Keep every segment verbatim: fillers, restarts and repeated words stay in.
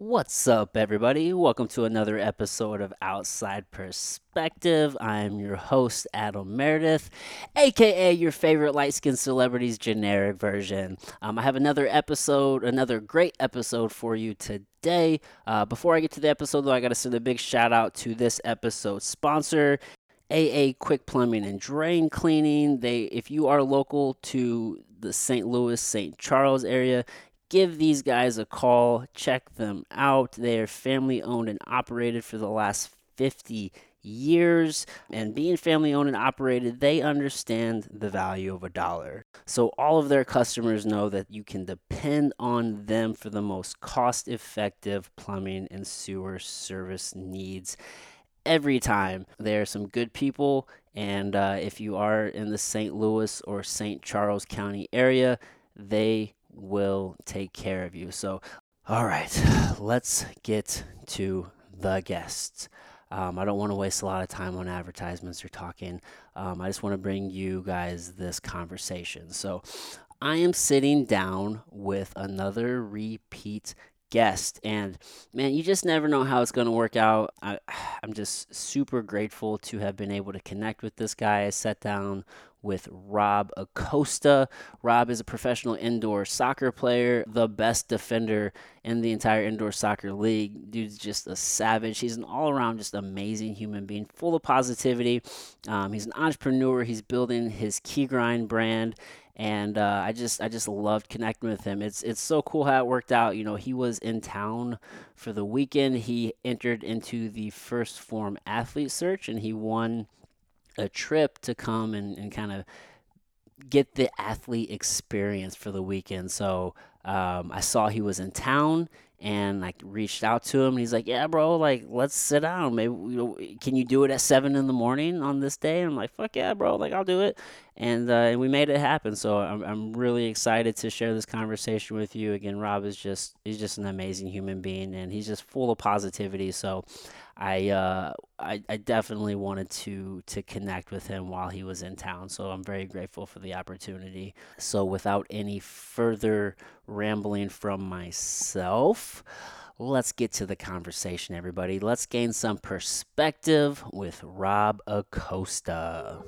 What's up, everybody? Welcome to another episode of Outside Perspective. I'm your host, Adam Meredith, aka your favorite light-skinned celebrity's generic version. Um, I have another episode, another great episode for you today. Uh, before I get to the episode, though, I got to send a big shout out to this episode's sponsor, A A Quick Plumbing and Drain Cleaning. They, if you are local to the Saint Louis, Saint Charles area, give these guys a call. Check them out. They are family owned and operated for the last fifty years. And being family owned and operated, they understand the value of a dollar. So all of their customers know that you can depend on them for the most cost effective plumbing and sewer service needs every time. They are some good people. And uh, if you are in the Saint Louis or Saint Charles County area, they will take care of you. So, all right, let's get to the guests. Um, I don't want to waste a lot of time on advertisements or talking. Um, I just want to bring you guys this conversation. So, I am sitting down with another repeat guest, and man, you just never know how it's going to work out. I, I'm just super grateful to have been able to connect with this guy. I sat down with Rob Acosta. Rob is a professional indoor soccer player, the best defender in the entire indoor soccer league. Dude's just a savage. He's an all-around just amazing human being, full of positivity. Um, he's an entrepreneur. He's building his KeyGrind brand, and uh, I just I just loved connecting with him. It's it's so cool how it worked out. You know, he was in town for the weekend. He entered into the First Form Athlete Search, and he won a trip to come and, and kind of get the athlete experience for the weekend. So um, I saw he was in town, and I reached out to him, and he's like, yeah, bro, like, let's sit down. Maybe, you know, can you do it at seven in the morning on this day? And I'm like, fuck yeah, bro, like, I'll do it. And, uh, and we made it happen. So I'm, I'm really excited to share this conversation with you. Again, Rob is just, he's just an amazing human being, and he's just full of positivity. So I, uh, I, I definitely wanted to, to connect with him while he was in town. So I'm very grateful for the opportunity. So without any further rambling from myself, let's get to the conversation, everybody. Let's gain some perspective with Rob Acosta.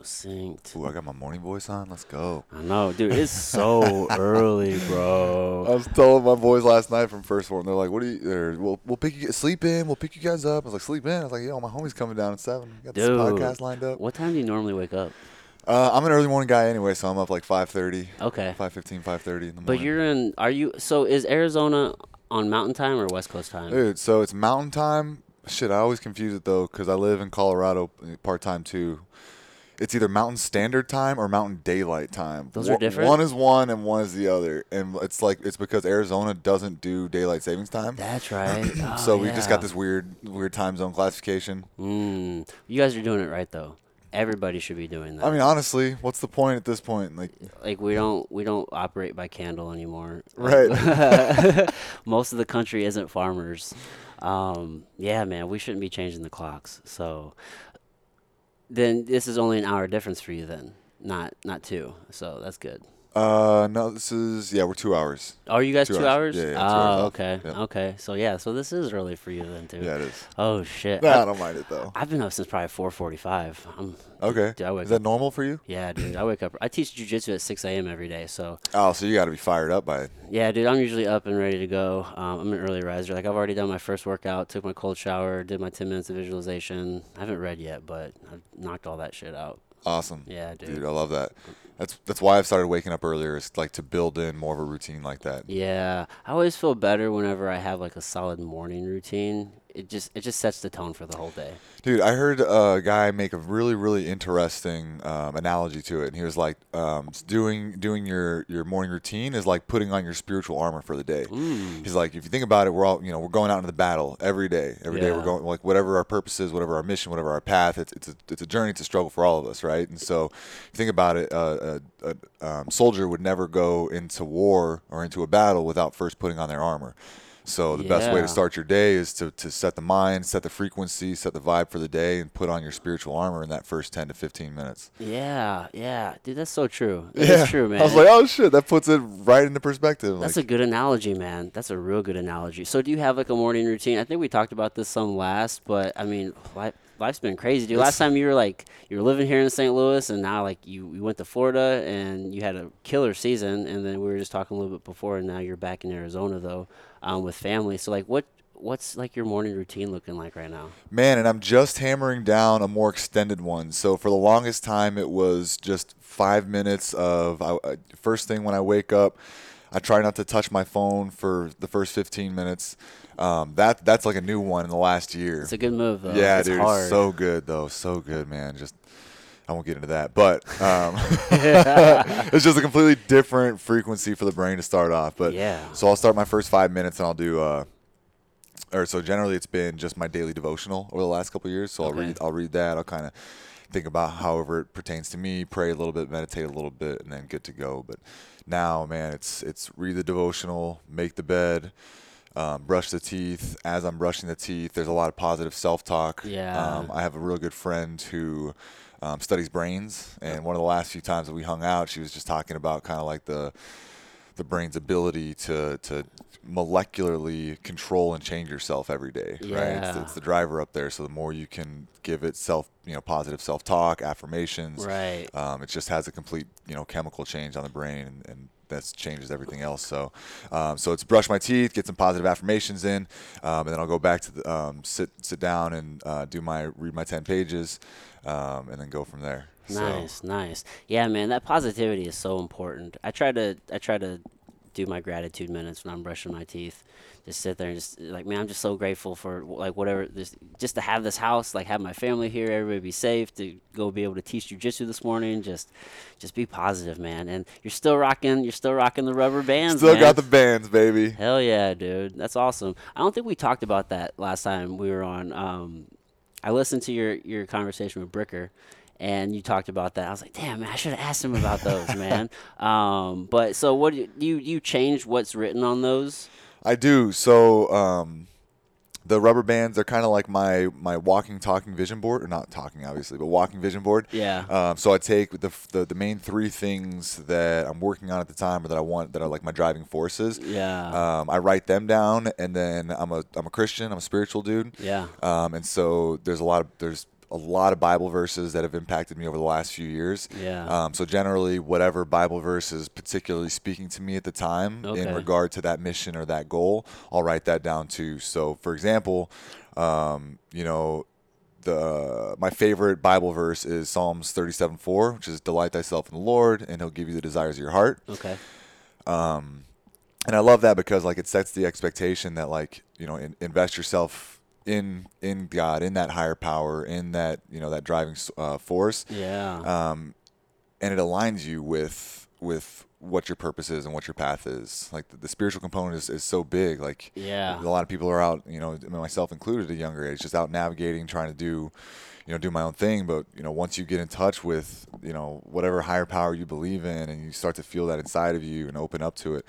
Synced. Ooh, I got my morning voice on. Let's go. I know, dude. It's so early, bro. I was telling my boys last night from First Form. They're like, "What are you? They're, we'll we'll pick you sleep in. We'll pick you guys up." I was like, "Sleep in." I was like, "Yo, my homie's coming down at seven. Got this dude, podcast lined up." What time do you normally wake up? Uh, I'm an early morning guy anyway, so I'm up like five thirty. Okay. Five fifteen, five thirty in the morning. But you're in? Are you? So is Arizona on Mountain Time or West Coast Time? Dude, so it's Mountain Time. Shit, I always confuse it though because I live in Colorado part time too. It's either Mountain Standard Time or Mountain Daylight Time. Those are different? One is one and one is the other. And it's like it's because Arizona doesn't do Daylight Savings Time. That's right. So oh, we yeah. just got this weird weird time zone classification. Mm. You guys are doing it right, though. Everybody should be doing that. I mean, honestly, what's the point at this point? Like, like we don't we don't operate by candle anymore. Right. Most of the country isn't farmers. Um, yeah, man, we shouldn't be changing the clocks. So... Then this is only an hour difference for you then, not not two. So that's good. Uh, no, this is, yeah, we're two hours. Oh, are you guys two, two hours? hours? Yeah, yeah, two oh, hours okay, yeah. okay. So, yeah, so this is early for you then, too. Yeah, it is. Oh, shit. Nah, I, I don't mind it, though. I've been up since probably four forty-five. I'm, okay. Dude, I wake is that up. normal for you? Yeah, dude, I wake up. I teach jiu-jitsu at six a.m. every day, so. Oh, so you got to be fired up by it. Yeah, dude, I'm usually up and ready to go. Um, I'm an early riser. Like, I've already done my first workout, took my cold shower, did my ten minutes of visualization. I haven't read yet, but I've knocked all that shit out. Awesome. Yeah, dude. Dude, I love that. That's that's why I've started waking up earlier, is like to build in more of a routine like that. Yeah. I always feel better whenever I have like a solid morning routine. It just it just sets the tone for the whole day. Dude, I heard a guy make a really, really interesting um, analogy to it. And he was like, um, doing doing your, your morning routine is like putting on your spiritual armor for the day. Mm. He's like, if you think about it, we're all, you know, we're going out into the battle every day. Every yeah. day we're going, like, whatever our purpose is, whatever our mission, whatever our path, it's it's a, it's a journey, it's a struggle for all of us, right? And so if you think about it, uh, a, a um, soldier would never go into war or into a battle without first putting on their armor. So the yeah. best way to start your day is to, to set the mind, set the frequency, set the vibe for the day, and put on your spiritual armor in that first ten to fifteen minutes. Yeah, yeah. Dude, that's so true. That's yeah. true, man. I was like, oh, shit, that puts it right into perspective. That's like, a good analogy, man. That's a real good analogy. So do you have, like, a morning routine? I think we talked about this some last, but, I mean, life, life's been crazy, dude. Last time you were, like, you were living here in Saint Louis, and now, like, you, you went to Florida, and you had a killer season, and then we were just talking a little bit before, and now you're back in Arizona, though. Um, with family. So like what what's like your morning routine looking like right now? Man, and I'm just hammering down a more extended one. So for the longest time it was just five minutes of I, first thing when I wake up, I try not to touch my phone for the first fifteen minutes. Um, that that's like a new one in the last year. It's a good move though. Yeah, it's dude, hard. It's so good though. So good, man. Just I won't get into that, but um, it's just a completely different frequency for the brain to start off. But yeah. So I'll start my first five minutes, and I'll do uh, – or so generally it's been just my daily devotional over the last couple of years. So okay. I'll read I'll read that. I'll kind of think about however it pertains to me, pray a little bit, meditate a little bit, and then good to go. But now, man, it's it's read the devotional, make the bed. Um, brush the teeth. As I'm brushing the teeth, there's a lot of positive self-talk. Yeah. Um, I have a real good friend who um, studies brains, and one of the last few times that we hung out, she was just talking about kind of like the the brain's ability to to molecularly control and change yourself every day. Yeah. Right? It's, it's the driver up there. So the more you can give it self, you know, positive self-talk, affirmations. Right. Um, it just has a complete, you know, chemical change on the brain, and, and that changes everything else. So, um, so it's brush my teeth, get some positive affirmations in, um, and then I'll go back to the, um, sit sit down and uh, do my read my ten pages, um, and then go from there. Nice, so. nice. Yeah, man, that positivity is so important. I try to I try to do my gratitude minutes when I'm brushing my teeth. Just sit there and just like, man, I'm just so grateful for like whatever this, just to have this house, like have my family here, everybody be safe, to go be able to teach jujitsu this morning. Just, just be positive, man. And you're still rocking, you're still rocking the rubber bands. Still man. Got the bands, baby. Hell yeah, dude. That's awesome. I don't think we talked about that last time we were on. Um, I listened to your your conversation with Bricker. And you talked about that. I was like, damn, man, I should have asked him about those, man. Um, but so what do you, you you changed what's written on those? I do. So um, the rubber bands are kind of like my, my walking, talking vision board. Or not talking, obviously, but walking vision board. Yeah. Um, so I take the, the the main three things that I'm working on at the time or that I want that are like my driving forces. Yeah. Um, I write them down, and then I'm a I'm a Christian. I'm a spiritual dude. Yeah. Um, and so there's a lot of there's. a lot of Bible verses that have impacted me over the last few years. Yeah. Um, so generally, whatever Bible verse is particularly speaking to me at the time okay. in regard to that mission or that goal, I'll write that down too. So, for example, um, you know, the my favorite Bible verse is Psalms thirty-seven four, which is "Delight thyself in the Lord, and He'll give you the desires of your heart." Okay. Um, and I love that because like it sets the expectation that like you know in, invest yourself. in in God, in that higher power, in that, you know, that driving uh, force. Yeah. Um, and it aligns you with with what your purpose is and what your path is. Like the, the spiritual component is, is so big. Like yeah. a lot of people are out, you know, myself included at a younger age, just out navigating, trying to do, you know, do my own thing. But, you know, once you get in touch with, you know, whatever higher power you believe in and you start to feel that inside of you and open up to it,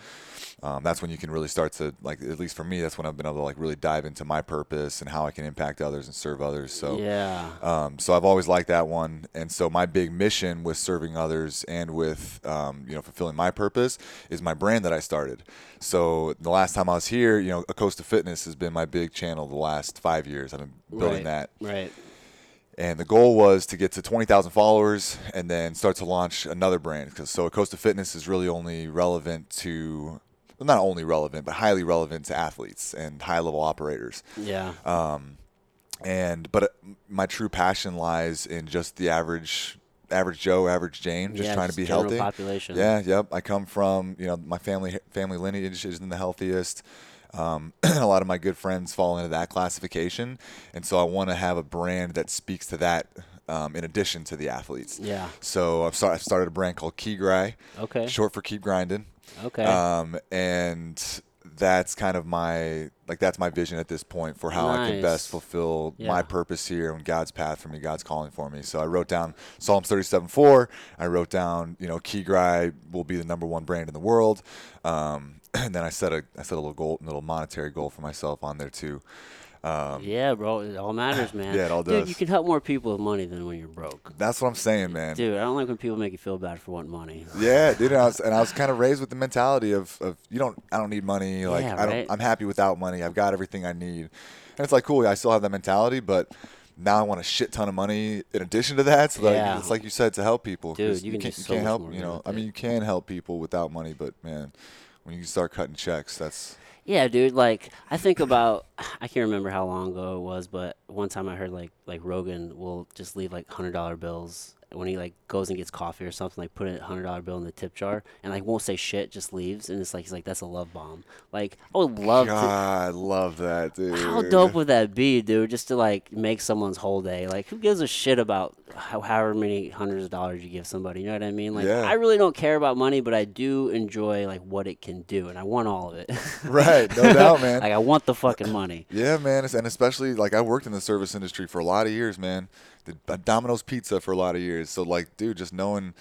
um, that's when you can really start to, like, at least for me, that's when I've been able to, like, really dive into my purpose and how I can impact others and serve others. So, yeah. Um, so I've always liked that one. And so my big mission with serving others and with, um, you know, fulfilling my purpose is my brand that I started. So the last time I was here, you know, Acosta Fitness has been my big channel the last five years. I've been building that. Right. And the goal was to get to twenty thousand followers and then start to launch another brand. Cause so Acosta Fitness is really only relevant to, well, not only relevant, but highly relevant to athletes and high-level operators. Yeah. Um, and but my true passion lies in just the average average Joe, average Jane, just yeah, trying just to be healthy. Population. Yeah, yep. I come from, you know, my family family lineage isn't the healthiest. Um, a lot of my good friends fall into that classification, and so I want to have a brand that speaks to that um, in addition to the athletes. Yeah. So I've, start, I've started a brand called KeyGrind. Okay. Short for Keep Grinding. Okay. Um, and that's kind of my, like, that's my vision at this point for how nice. I can best fulfill yeah. my purpose here and God's path for me, God's calling for me. So I wrote down Psalms thirty-seven four. I wrote down, you know, KeyGrind will be the number one brand in the world. Um, and then I set a, I set a little goal, a little monetary goal for myself on there too. Um, yeah, bro, it all matters, man. Yeah, it all does. Dude, you can help more people with money than when you're broke. That's what I'm saying, man. Dude, I don't like when people make you feel bad for wanting money. Yeah, dude, and I was, and I was kind of raised with the mentality of, of you don't, I don't need money. Like yeah, right? I don't, I'm happy without money. I've got everything I need, and it's like cool. I still have that mentality, but now I want a shit ton of money in addition to that. So yeah. like, it's like you said, to help people. Dude, you, you can, can, you so can't help. You know, I mean, you can help people without money, but man, when you start cutting checks, that's. Yeah, dude, like, I think about, I can't remember how long ago it was, but one time I heard, like, like Rogan will just leave, like, one hundred dollar bills when he, like, goes and gets coffee or something, like, put a one hundred dollar bill in the tip jar and, like, won't say shit, just leaves. And it's like, he's like, that's a love bomb. Like, I would love God, to. God, I love that, dude. How dope would that be, dude, just to, like, make someone's whole day? Like, who gives a shit about how, however many hundreds of dollars you give somebody? You know what I mean? Like, yeah. I really don't care about money, but I do enjoy, like, what it can do, and I want all of it. Right, no doubt, man. Like, I want the fucking money. Yeah, man, and especially, like, I worked in the service industry for a lot of years, man. Did Domino's Pizza for a lot of years. So, like, dude, just knowing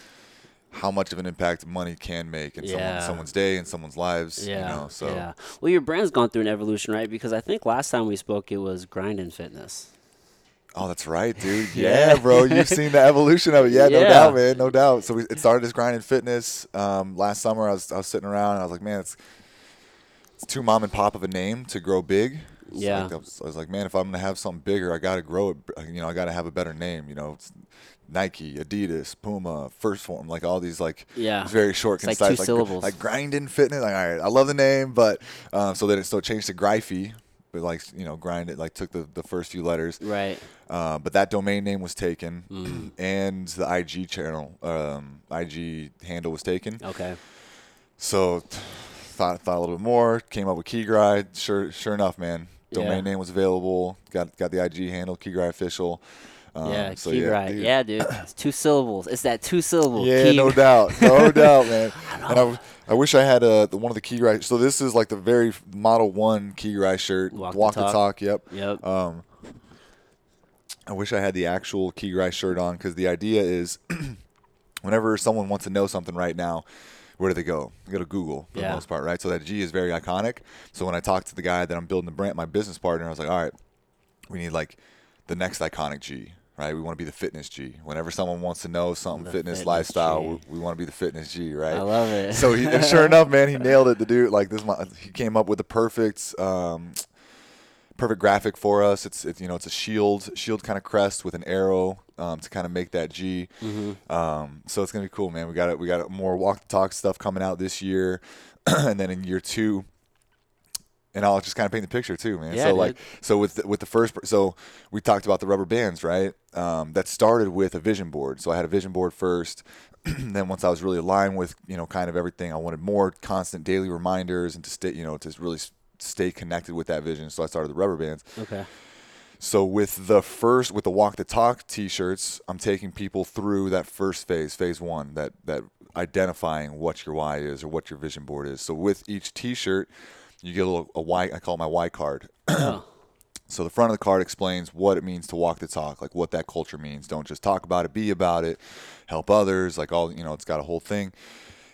how much of an impact money can make in yeah. someone, someone's day and someone's lives, yeah. you know, so. Yeah. Well, your brand's gone through an evolution, right? Because I think last time we spoke, it was Grindin' Fitness. Oh, that's right, dude. Yeah, yeah. Bro. You've seen the evolution of it. Yeah, yeah, no doubt, man. No doubt. So we, it started as Grindin' Fitness. Um, last summer, I was I was sitting around, and I was like, man, it's, it's too mom and pop of a name to grow big. It's yeah, like, I, was, I was like, man, if I'm gonna have something bigger, I gotta grow it. You know, I gotta have a better name. You know, it's Nike, Adidas, Puma, First Form, like all these like yeah. very short, concise, like two like, syllables. Like Grindin' Fitness. Like, all right, I love the name, but um, so then it still changed to Grifey, but like you know, grind it. Like took the, the first few letters, right? Uh, but that domain name was taken, mm. and the I G channel, um, I G handle was taken. Okay, so thought thought a little bit more. Came up with KeyGrind. Sure, sure enough, man. Domain yeah. name was available. Got got the I G handle, KeyGrind Official. Um, yeah, so KeyGrind. Yeah, yeah, dude. It's two syllables. It's that two syllable. Yeah, key. No doubt. No doubt, man. I and I, I wish I had a, the, one of the KeyGrind. So this is like the very Model one KeyGrind shirt. Walk, Walk the, the talk. talk. Yep. Yep. Um, I wish I had the actual KeyGrind shirt on because the idea is whenever someone wants to know something right now, where do they go? They go to Google for yeah. the most part, right? So that G is very iconic. So when I talked to the guy that I'm building the brand, my business partner, I was like, all right, we need like the next iconic G, right? We want to be the fitness G. Whenever someone wants to know something, the fitness, fitness lifestyle, we, we want to be the fitness G, right? I love it. So he, and sure enough, man, he nailed it. The dude, like this, he came up with the perfect, um, perfect graphic for us. It's it, you know, it's a shield, shield kind of crest with an arrow. Um, to kind of make that G, mm-hmm. um, so it's gonna be cool, man. We got it. We got more Walk the Talk stuff coming out this year, and then in year two, and I'll just kind of paint the picture too, man. Yeah, so dude. like, so with the, with the first, so we talked about the rubber bands, right? Um, that started with a vision board. So I had a vision board first. Then once I was really aligned with you know kind of everything, I wanted more constant daily reminders and to stay you know to really stay connected with that vision. So I started the rubber bands. Okay. So with the first, with the Walk the Talk t-shirts, I'm taking people through that first phase, phase one, that, that identifying what your why is or what your vision board is. So with each t-shirt, you get a little, a why, I call it my why card. Oh. So the front of the card explains what it means to walk the talk, like what that culture means. Don't just talk about it, be about it, help others, like all, you know, it's got a whole thing.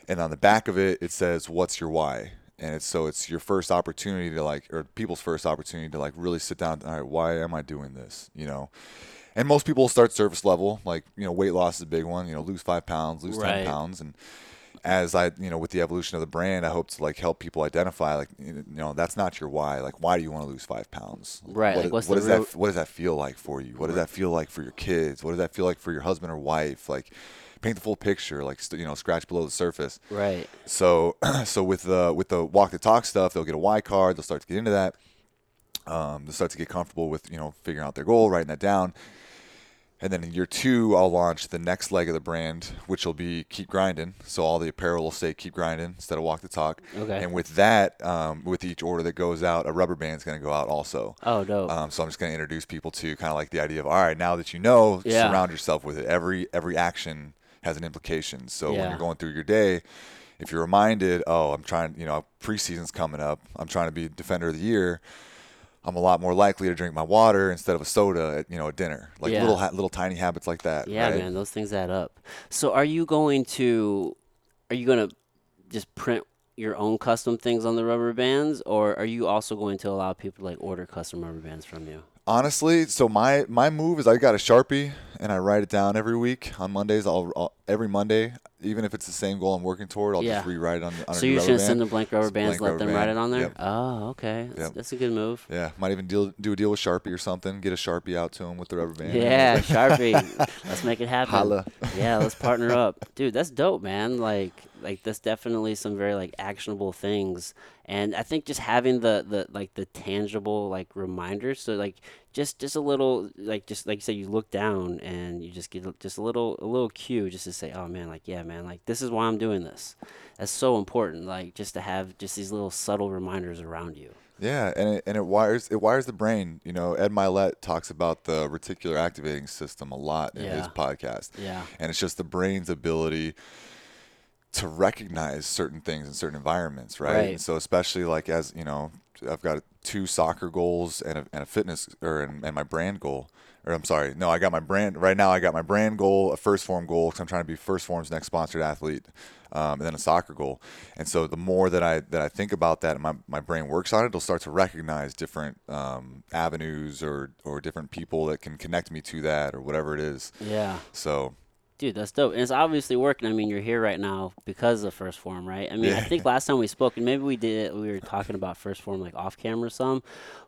And on the back of it, it says, what's your why? And it's so it's your first opportunity to like, or people's first opportunity to like really sit down. All right, why am I doing this? You know, and most people start surface level, like you know, weight loss is a big one. You know, lose five pounds, lose right. ten pounds, and as I, you know, with the evolution of the brand, I hope to like help people identify, like you know, that's not your why. Like, why do you want to lose five pounds? Right. What, like, what's what the does real- that? What does that feel like for you? What does that feel like for your kids? What does that feel like for your husband or wife? Like. Paint the full picture, like you know, scratch below the surface. Right. So, so with the with the Walk the Talk stuff, they'll get a why card. They'll start to get into that. Um, they'll start to get comfortable with you know figuring out their goal, writing that down. And then in year two, I'll launch the next leg of the brand, which will be Keep Grindin'. So all the apparel will say Keep Grindin' instead of Walk the Talk. Okay. And with that, um, with each order that goes out, a rubber band's going to go out also. Oh, dope. Um, so I'm just going to introduce people to kind of like the idea of, all right, now that you know, yeah. surround yourself with it. Every every action has an implication. So yeah. when you're going through your day, if you're reminded, oh, I'm trying, you know, preseason's coming up, I'm trying to be defender of the year, I'm a lot more likely to drink my water instead of a soda at, you know, at dinner. Like yeah. little, little tiny habits like that. Yeah, right? Man, those things add up. So are you going to, are you going to just print your own custom things on the rubber bands, or are you also going to allow people to like order custom rubber bands from you? Honestly, so my, my move is I got a Sharpie and I write it down every week on Mondays. I'll, I'll every Monday, even if it's the same goal I'm working toward, I'll yeah. just rewrite it on, on so a new rubber band. So you shouldn't send them blank rubber bands, blank let rubber them band. Write it on there? Yep. Oh, okay. That's, yep. that's a good move. Yeah. Might even deal, do a deal with Sharpie or something. Get a Sharpie out to them with the rubber band. Yeah, Sharpie. Let's make it happen. Holla. Yeah, let's partner up. Dude, that's dope, man. Like, like that's definitely some very like actionable things. And I think just having the, the like the tangible like reminders, so like just just a little like just like you said, you look down and you just get just a little a little cue just to say, oh man, like yeah man, like this is why I'm doing this. That's so important, like just to have just these little subtle reminders around you. Yeah, and it, and it wires it wires the brain. You know, Ed Mylett talks about the reticular activating system a lot in yeah. his podcast. Yeah, and it's just the brain's ability to recognize certain things in certain environments, right? right. And so especially like as, you know, I've got two soccer goals and a, and a fitness or and, and my brand goal. Or I'm sorry, no, I got my brand right now. I got my brand goal, a First Form goal, because I'm trying to be First Form's next sponsored athlete, um, and then a soccer goal. And so the more that I that I think about that, and my my brain works on it, it'll start to recognize different um, avenues or or different people that can connect me to that or whatever it is. Yeah. So. Dude, that's dope. And it's obviously working. I mean, you're here right now because of First Form, right? I mean, yeah. I think last time we spoke, and maybe we did it, we were talking about First Form like off camera some.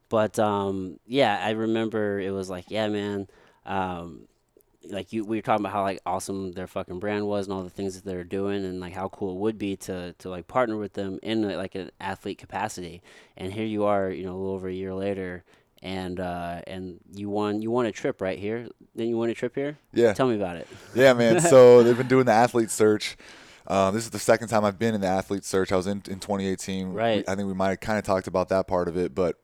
But, um, yeah, I remember it was like, yeah, man, um, like you, we were talking about how like awesome their fucking brand was and all the things that they were doing and like how cool it would be to, to like partner with them in like an athlete capacity. And here you are, you know, a little over a year later. And uh, and you won you won a trip right here. Then you won a trip here? Yeah. Tell me about it. Yeah, man. So they've been doing the athlete search. Um, this is the second time I've been in the athlete search. I was in, in twenty eighteen. Right. We, I think we might have kind of talked about that part of it, but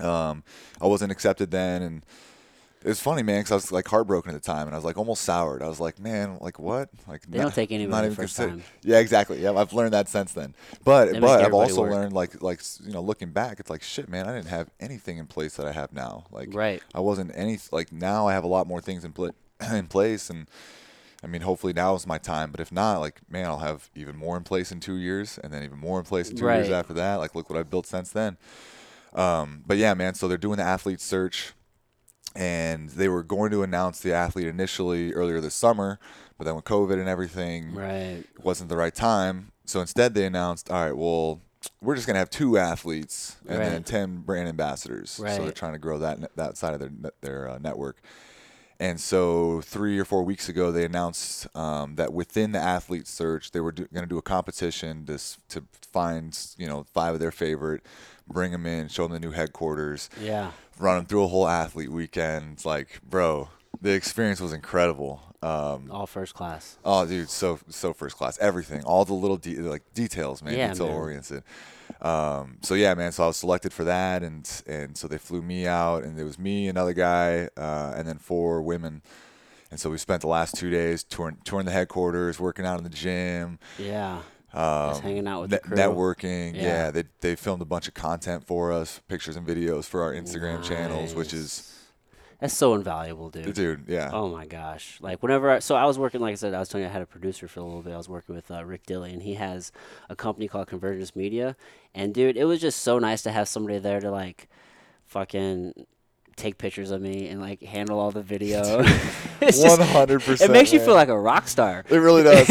um, I wasn't accepted then. And it was funny, man, because I was like heartbroken at the time, and I was like almost soured. I was like, man, like what? Like they not, don't take anybody the first consider- time. Yeah, exactly. Yeah, I've learned that since then. But that but I've also work. learned, like like you know, looking back, it's like shit, man. I didn't have anything in place that I have now. Like right. I wasn't any like now. I have a lot more things in pl- in place, and I mean, hopefully now is my time. But if not, like man, I'll have even more in place in two years, and then even more in place in two right. years after that. Like look what I've built since then. Um, but yeah, man. So they're doing the athlete search. And they were going to announce the athlete initially earlier this summer, but then with COVID and everything, right. it wasn't the right time. So instead they announced, all right, well, we're just going to have two athletes and right. then ten brand ambassadors. Right. So they're trying to grow that that side of their, their uh, network. And so three or four weeks ago, they announced um, that within the athlete search, they were do, going to do a competition to, to find, you know, five of their favorite, bring them in, show them the new headquarters, yeah, run them through a whole athlete weekend. Like, bro, the experience was incredible. Um, all first class. Oh, dude, so so first class. Everything, all the little de- like details, man, yeah, detail man. oriented. Um, so yeah, man. So I was selected for that, and and so they flew me out, and it was me, another guy, uh, and then four women. And so we spent the last two days touring, touring the headquarters, working out in the gym. Yeah. Um, Just hanging out with ne- the crew. Networking. Yeah. yeah. They they filmed a bunch of content for us, pictures and videos for our Instagram nice. channels, which is. That's so invaluable, dude. Dude, yeah. Oh, my gosh. Like, whenever I, so I was working, like I said, I was telling you I had a producer for a little bit. I was working with uh, Rick Dilly, and he has a company called Convergence Media. And, dude, it was just so nice to have somebody there to, like, fucking take pictures of me and, like, handle all the video. It's just, one hundred percent. It makes you man. feel like a rock star. It really does.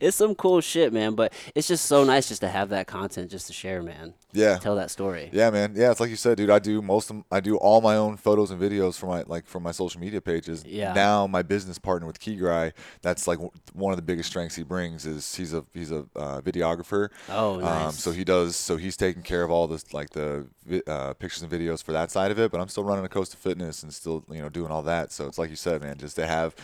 It's some cool shit, man. But it's just so nice just to have that content just to share, man. Yeah. Tell that story. Yeah, man. Yeah, it's like you said, dude. I do most of, I do all my own photos and videos for my like for my social media pages. Yeah. Now my business partner with KeyGrind, that's like w- one of the biggest strengths he brings is he's a he's a uh, videographer. Oh, nice. Um, so he does. So he's taking care of all this like the uh, pictures and videos for that side of it. But I'm still running Acosta Fitness and still you know doing all that. So it's like you said, man, just to have.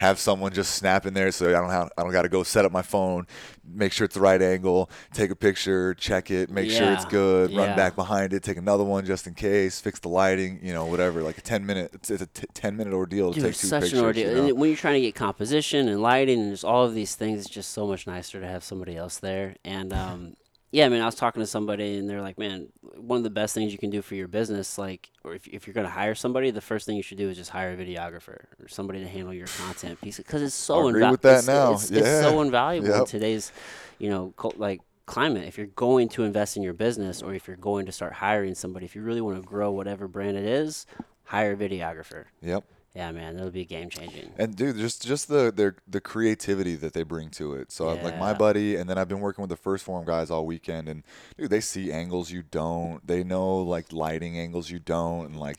have someone just snap in there, so I don't have, I don't got to go set up my phone, make sure it's the right angle, take a picture, check it, make yeah. sure it's good, yeah. run back behind it, take another one just in case, fix the lighting, you know, whatever. Like a ten minute, it's, it's a t- ten minute ordeal to Dude, take two such pictures. An ordeal. You know? And when you're trying to get composition and lighting and just all of these things, it's just so much nicer to have somebody else there. And um, yeah, I mean, I was talking to somebody and they're like, man, one of the best things you can do for your business, like, or if if you're going to hire somebody, the first thing you should do is just hire a videographer or somebody to handle your content piece, because it's so invaluable. It's, yeah. it's, it's so invaluable yep. in today's, you know, co- like climate. If you're going to invest in your business, or if you're going to start hiring somebody, if you really want to grow whatever brand it is, hire a videographer. Yep. Yeah, man, that'll be game changing. And dude, just just the their the creativity that they bring to it. So yeah. like my buddy, and then I've been working with the First Form guys all weekend, and dude, they see angles you don't. They know like lighting angles you don't, and like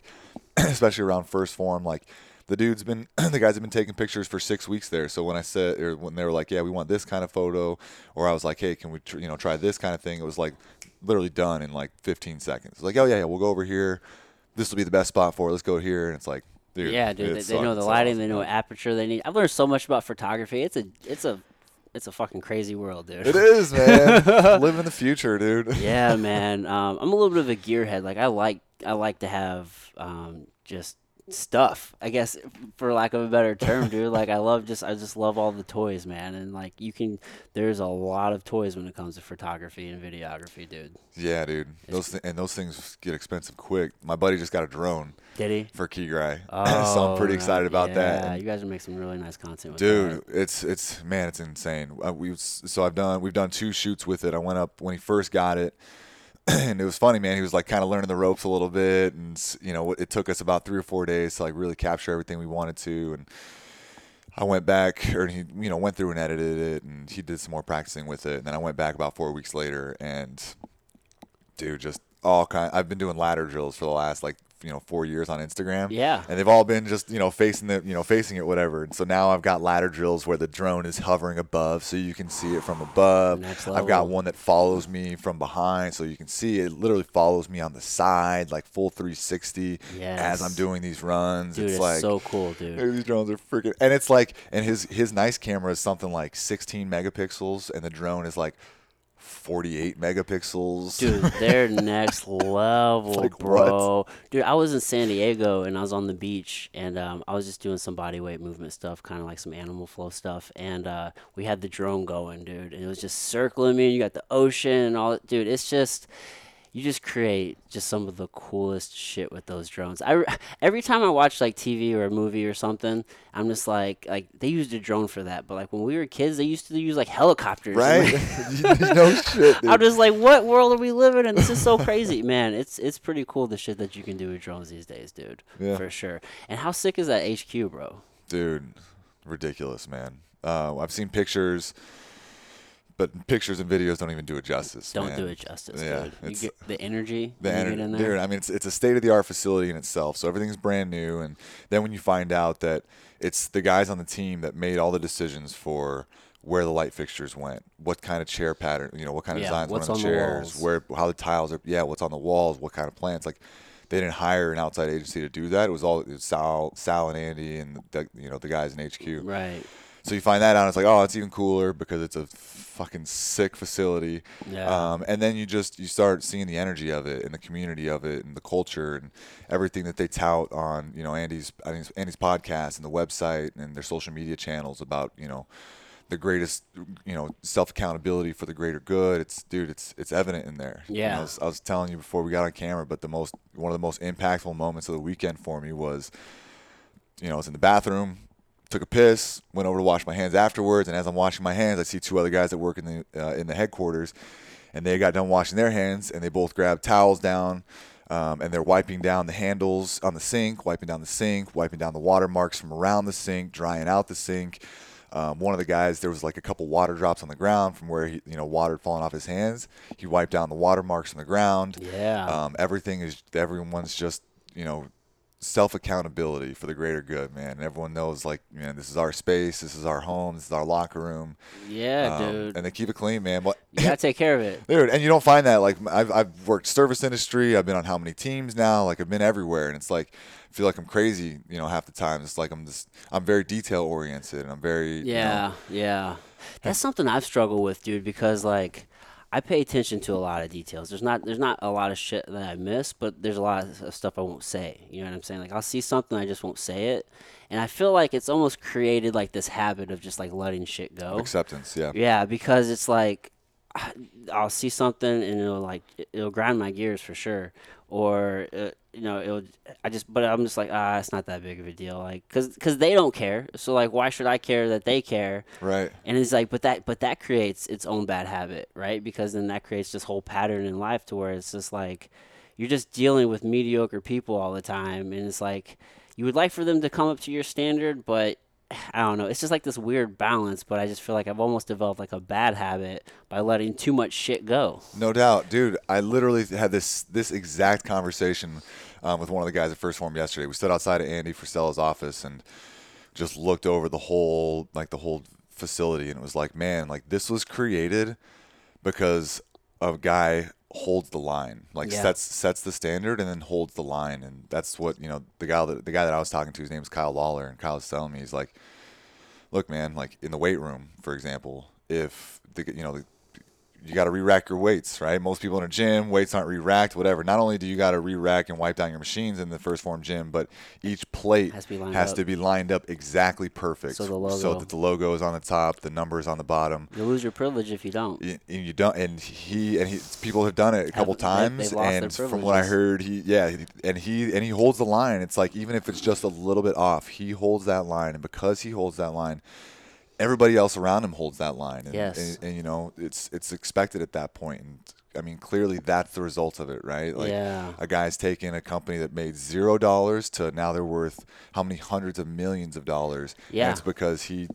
especially around First Form, like the dude's been the guys have been taking pictures for six weeks there. So when I said, or when they were like, yeah, we want this kind of photo, or I was like, hey, can we tr- you know try this kind of thing? It was like literally done in like fifteen seconds. Like, oh yeah, yeah, we'll go over here. This will be the best spot for it. Let's go here, and it's like. Dude, yeah, dude. They, they know the lighting. Awesome. They know what aperture they need. I've learned so much about photography. It's a, it's a, it's a fucking crazy world, dude. It is, man. Live in the future, dude. Yeah, man. Um, I'm a little bit of a gearhead. Like I like, I like to have um, just stuff. I guess, for lack of a better term, dude. Like I love just, I just love all the toys, man. And like you can, there's a lot of toys when it comes to photography and videography, dude. Yeah, dude. Those th- and those things get expensive quick. My buddy just got a drone. Did he? For KeyGrind. Oh, so I'm pretty right. excited about yeah. that. Yeah, you guys are making some really nice content with Dude, that. Dude, it's it's man, it's insane. Uh, we so I've done we've done two shoots with it. I went up when he first got it. And it was funny, man. He was like kind of learning the ropes a little bit, and you know, it took us about three or four days to like really capture everything we wanted to, and I went back, or he, you know, went through and edited it, and he did some more practicing with it, and then I went back about four weeks later, and dude, just all kind of, I've been doing ladder drills for the last like you know four years on Instagram, yeah, and they've all been just you know facing the you know facing it whatever, and so now I've got ladder drills where the drone is hovering above, so you can see it from above. I've got one that follows me from behind, so you can see it literally follows me on the side, like full three sixty yes. as I'm doing these runs. Dude, it's, it's like so cool, dude. These drones are freaking, and it's like, and his his nice camera is something like sixteen megapixels, and the drone is like forty-eight megapixels. Dude, they're next level, like, bro. What? Dude, I was in San Diego, and I was on the beach, and um, I was just doing some body weight movement stuff, kind of like some animal flow stuff, and uh, we had the drone going, dude, and it was just circling me, and you got the ocean and all that. Dude, it's just... You just create just some of the coolest shit with those drones. I, every time I watch like T V or a movie or something, I'm just like, like they used a drone for that. But like when we were kids, they used to use like helicopters. Right? Like, no shit, dude. I'm just like, what world are we living in? This is so crazy, man. It's it's pretty cool the shit that you can do with drones these days, dude. Yeah. For sure. And how sick is that H Q, bro? Dude, ridiculous, man. Uh, I've seen pictures. But pictures and videos don't even do it justice. Don't man. do it justice, yeah, dude. You get the energy the when ener- you get in there. Dude, I mean, it's it's a state-of-the-art facility in itself, so everything's brand new. And then when you find out that it's the guys on the team that made all the decisions for where the light fixtures went, what kind of chair pattern, you know, what kind of yeah, designs went on the chairs, the where how the tiles are, yeah, what's on the walls, what kind of plants, like. They didn't hire an outside agency to do that. It was all it was Sal, Sal and Andy and the, you know the guys in H Q. Right. So you find that out, and it's like, oh, it's even cooler because it's a fucking sick facility. Yeah. Um, and then you just you start seeing the energy of it and the community of it and the culture and everything that they tout on, you know, Andy's I think Andy's podcast and the website and their social media channels about, you know, the greatest, you know, self accountability for the greater good. It's dude, it's it's evident in there. Yeah. And I was, I was telling you before we got on camera, but the most one of the most impactful moments of the weekend for me was, you know, I was in the bathroom. Took a piss, went over to wash my hands afterwards, and as I'm washing my hands, I see two other guys that work in the uh, in the headquarters, and they got done washing their hands, and they both grabbed towels down, um, and they're wiping down the handles on the sink, wiping down the sink, wiping down the water marks from around the sink, drying out the sink. Um, one of the guys, there was like a couple water drops on the ground from where he, you know, water had fallen off his hands. He wiped down the water marks on the ground. Yeah. Um, everything is, everyone's just, you know, self-accountability for the greater good, man. Everyone knows, like, man, this is our space, this is our home, this is our locker room. Yeah, um, dude. And they keep it clean, man. But you gotta take care of it, dude. And you don't find that. Like, I've I've worked service industry. I've been on how many teams now? Like, I've been everywhere, and it's like I feel like I'm crazy, you know, half the time. It's like I'm just I'm very detail oriented, and I'm very yeah, you know, yeah. That's something I've struggled with, dude, because like. I pay attention to a lot of details. There's not there's not a lot of shit that I miss, but there's a lot of stuff I won't say. You know what I'm saying? Like, I'll see something, I just won't say it. And I feel like it's almost created, like, this habit of just, like, letting shit go. Acceptance, yeah. Yeah, because it's like I'll see something, and it'll, like, it'll grind my gears for sure. Or, uh, you know, it'll I just – but I'm just like, ah, it's not that big of a deal. Like, because 'cause they don't care. So, like, why should I care that they care? Right. And it's like, but that but that creates its own bad habit, right? Because then that creates this whole pattern in life to where it's just like you're just dealing with mediocre people all the time. And it's like you would like for them to come up to your standard, but – I don't know. It's just like this weird balance, but I just feel like I've almost developed like a bad habit by letting too much shit go. No doubt. Dude, I literally had this this exact conversation um, with one of the guys at First Form yesterday. We stood outside of Andy Frisella's office and just looked over the whole like the whole facility, and it was like, man, like this was created because a guy holds the line, like yeah. sets sets the standard and then holds the line. And that's what, you know, the guy that the guy that I was talking to, his name is Kyle Lawler, and Kyle's telling me, he's like, look, man, like in the weight room, for example, if the, you know, the, you got to re-rack your weights, right? Most people in a gym, weights aren't re-racked, whatever. Not only do you got to re-rack and wipe down your machines in the First Form gym, but each plate has to be lined, up. To be lined up exactly perfect. So, the logo. so that the logo is on the top, the number is on the bottom. You lose your privilege if you don't. And you don't. And he and he, people have done it a couple have, times. And from what I heard, he yeah, and he and he holds the line. It's like even if it's just a little bit off, he holds that line, and because he holds that line, everybody else around him holds that line. And, yes. and, and, you know, it's it's expected at that point. And, I mean, clearly that's the result of it, right? Like yeah. a guy's taken a company that made zero dollars to now they're worth how many hundreds of millions of dollars. Yeah. And it's because he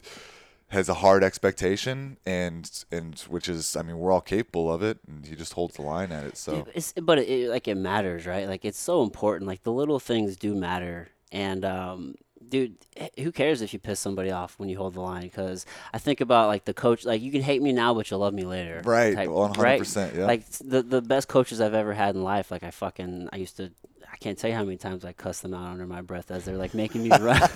has a hard expectation, and and which is, I mean, we're all capable of it, and he just holds the line at it. So, it's, But, it, like, it matters, right? Like, it's so important. Like, the little things do matter. And, um dude, who cares if you piss somebody off when you hold the line? Because I think about, like, the coach. Like, you can hate me now, but you'll love me later. Right, type, one hundred percent. Right? Yeah. Like, the, the best coaches I've ever had in life, like, I fucking – I used to – I can't tell you how many times I cussed them out under my breath as they're, like, making me run.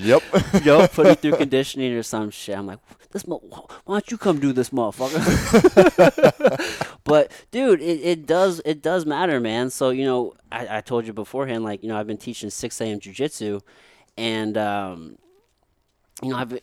yep. Yo, put me through conditioning or some shit. I'm like, this mo- why don't you come do this, motherfucker? But, dude, it, it does it does matter, man. So, you know, I, I told you beforehand, like, you know, I've been teaching six a.m. jiu-jitsu, and, um, you know, I've,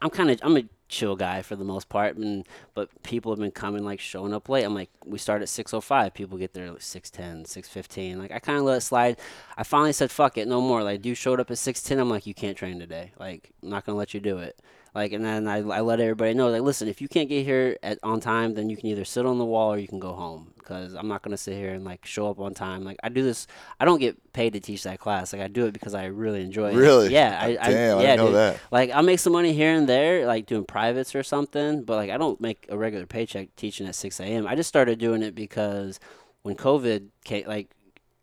I'm kind of – I'm a chill guy for the most part, and, but people have been coming, like, showing up late. I'm like, we start at six oh five. People get there at like six ten, six fifteen. Like, I kind of let it slide. I finally said, fuck it, no more. Like, dude showed up at six ten. I'm like, you can't train today. Like, I'm not going to let you do it. Like, and then I, I let everybody know, like, listen, if you can't get here at, on time, then you can either sit on the wall or you can go home, because I'm not going to sit here and, like, show up on time. Like, I do this. I don't get paid to teach that class. Like, I do it because I really enjoy it. Really? Yeah. I, I, Damn, I, yeah, I didn't know dude. that. Like, I'll make some money here and there, like, doing privates or something, but, like, I don't make a regular paycheck teaching at six a.m. I just started doing it because when COVID came, like,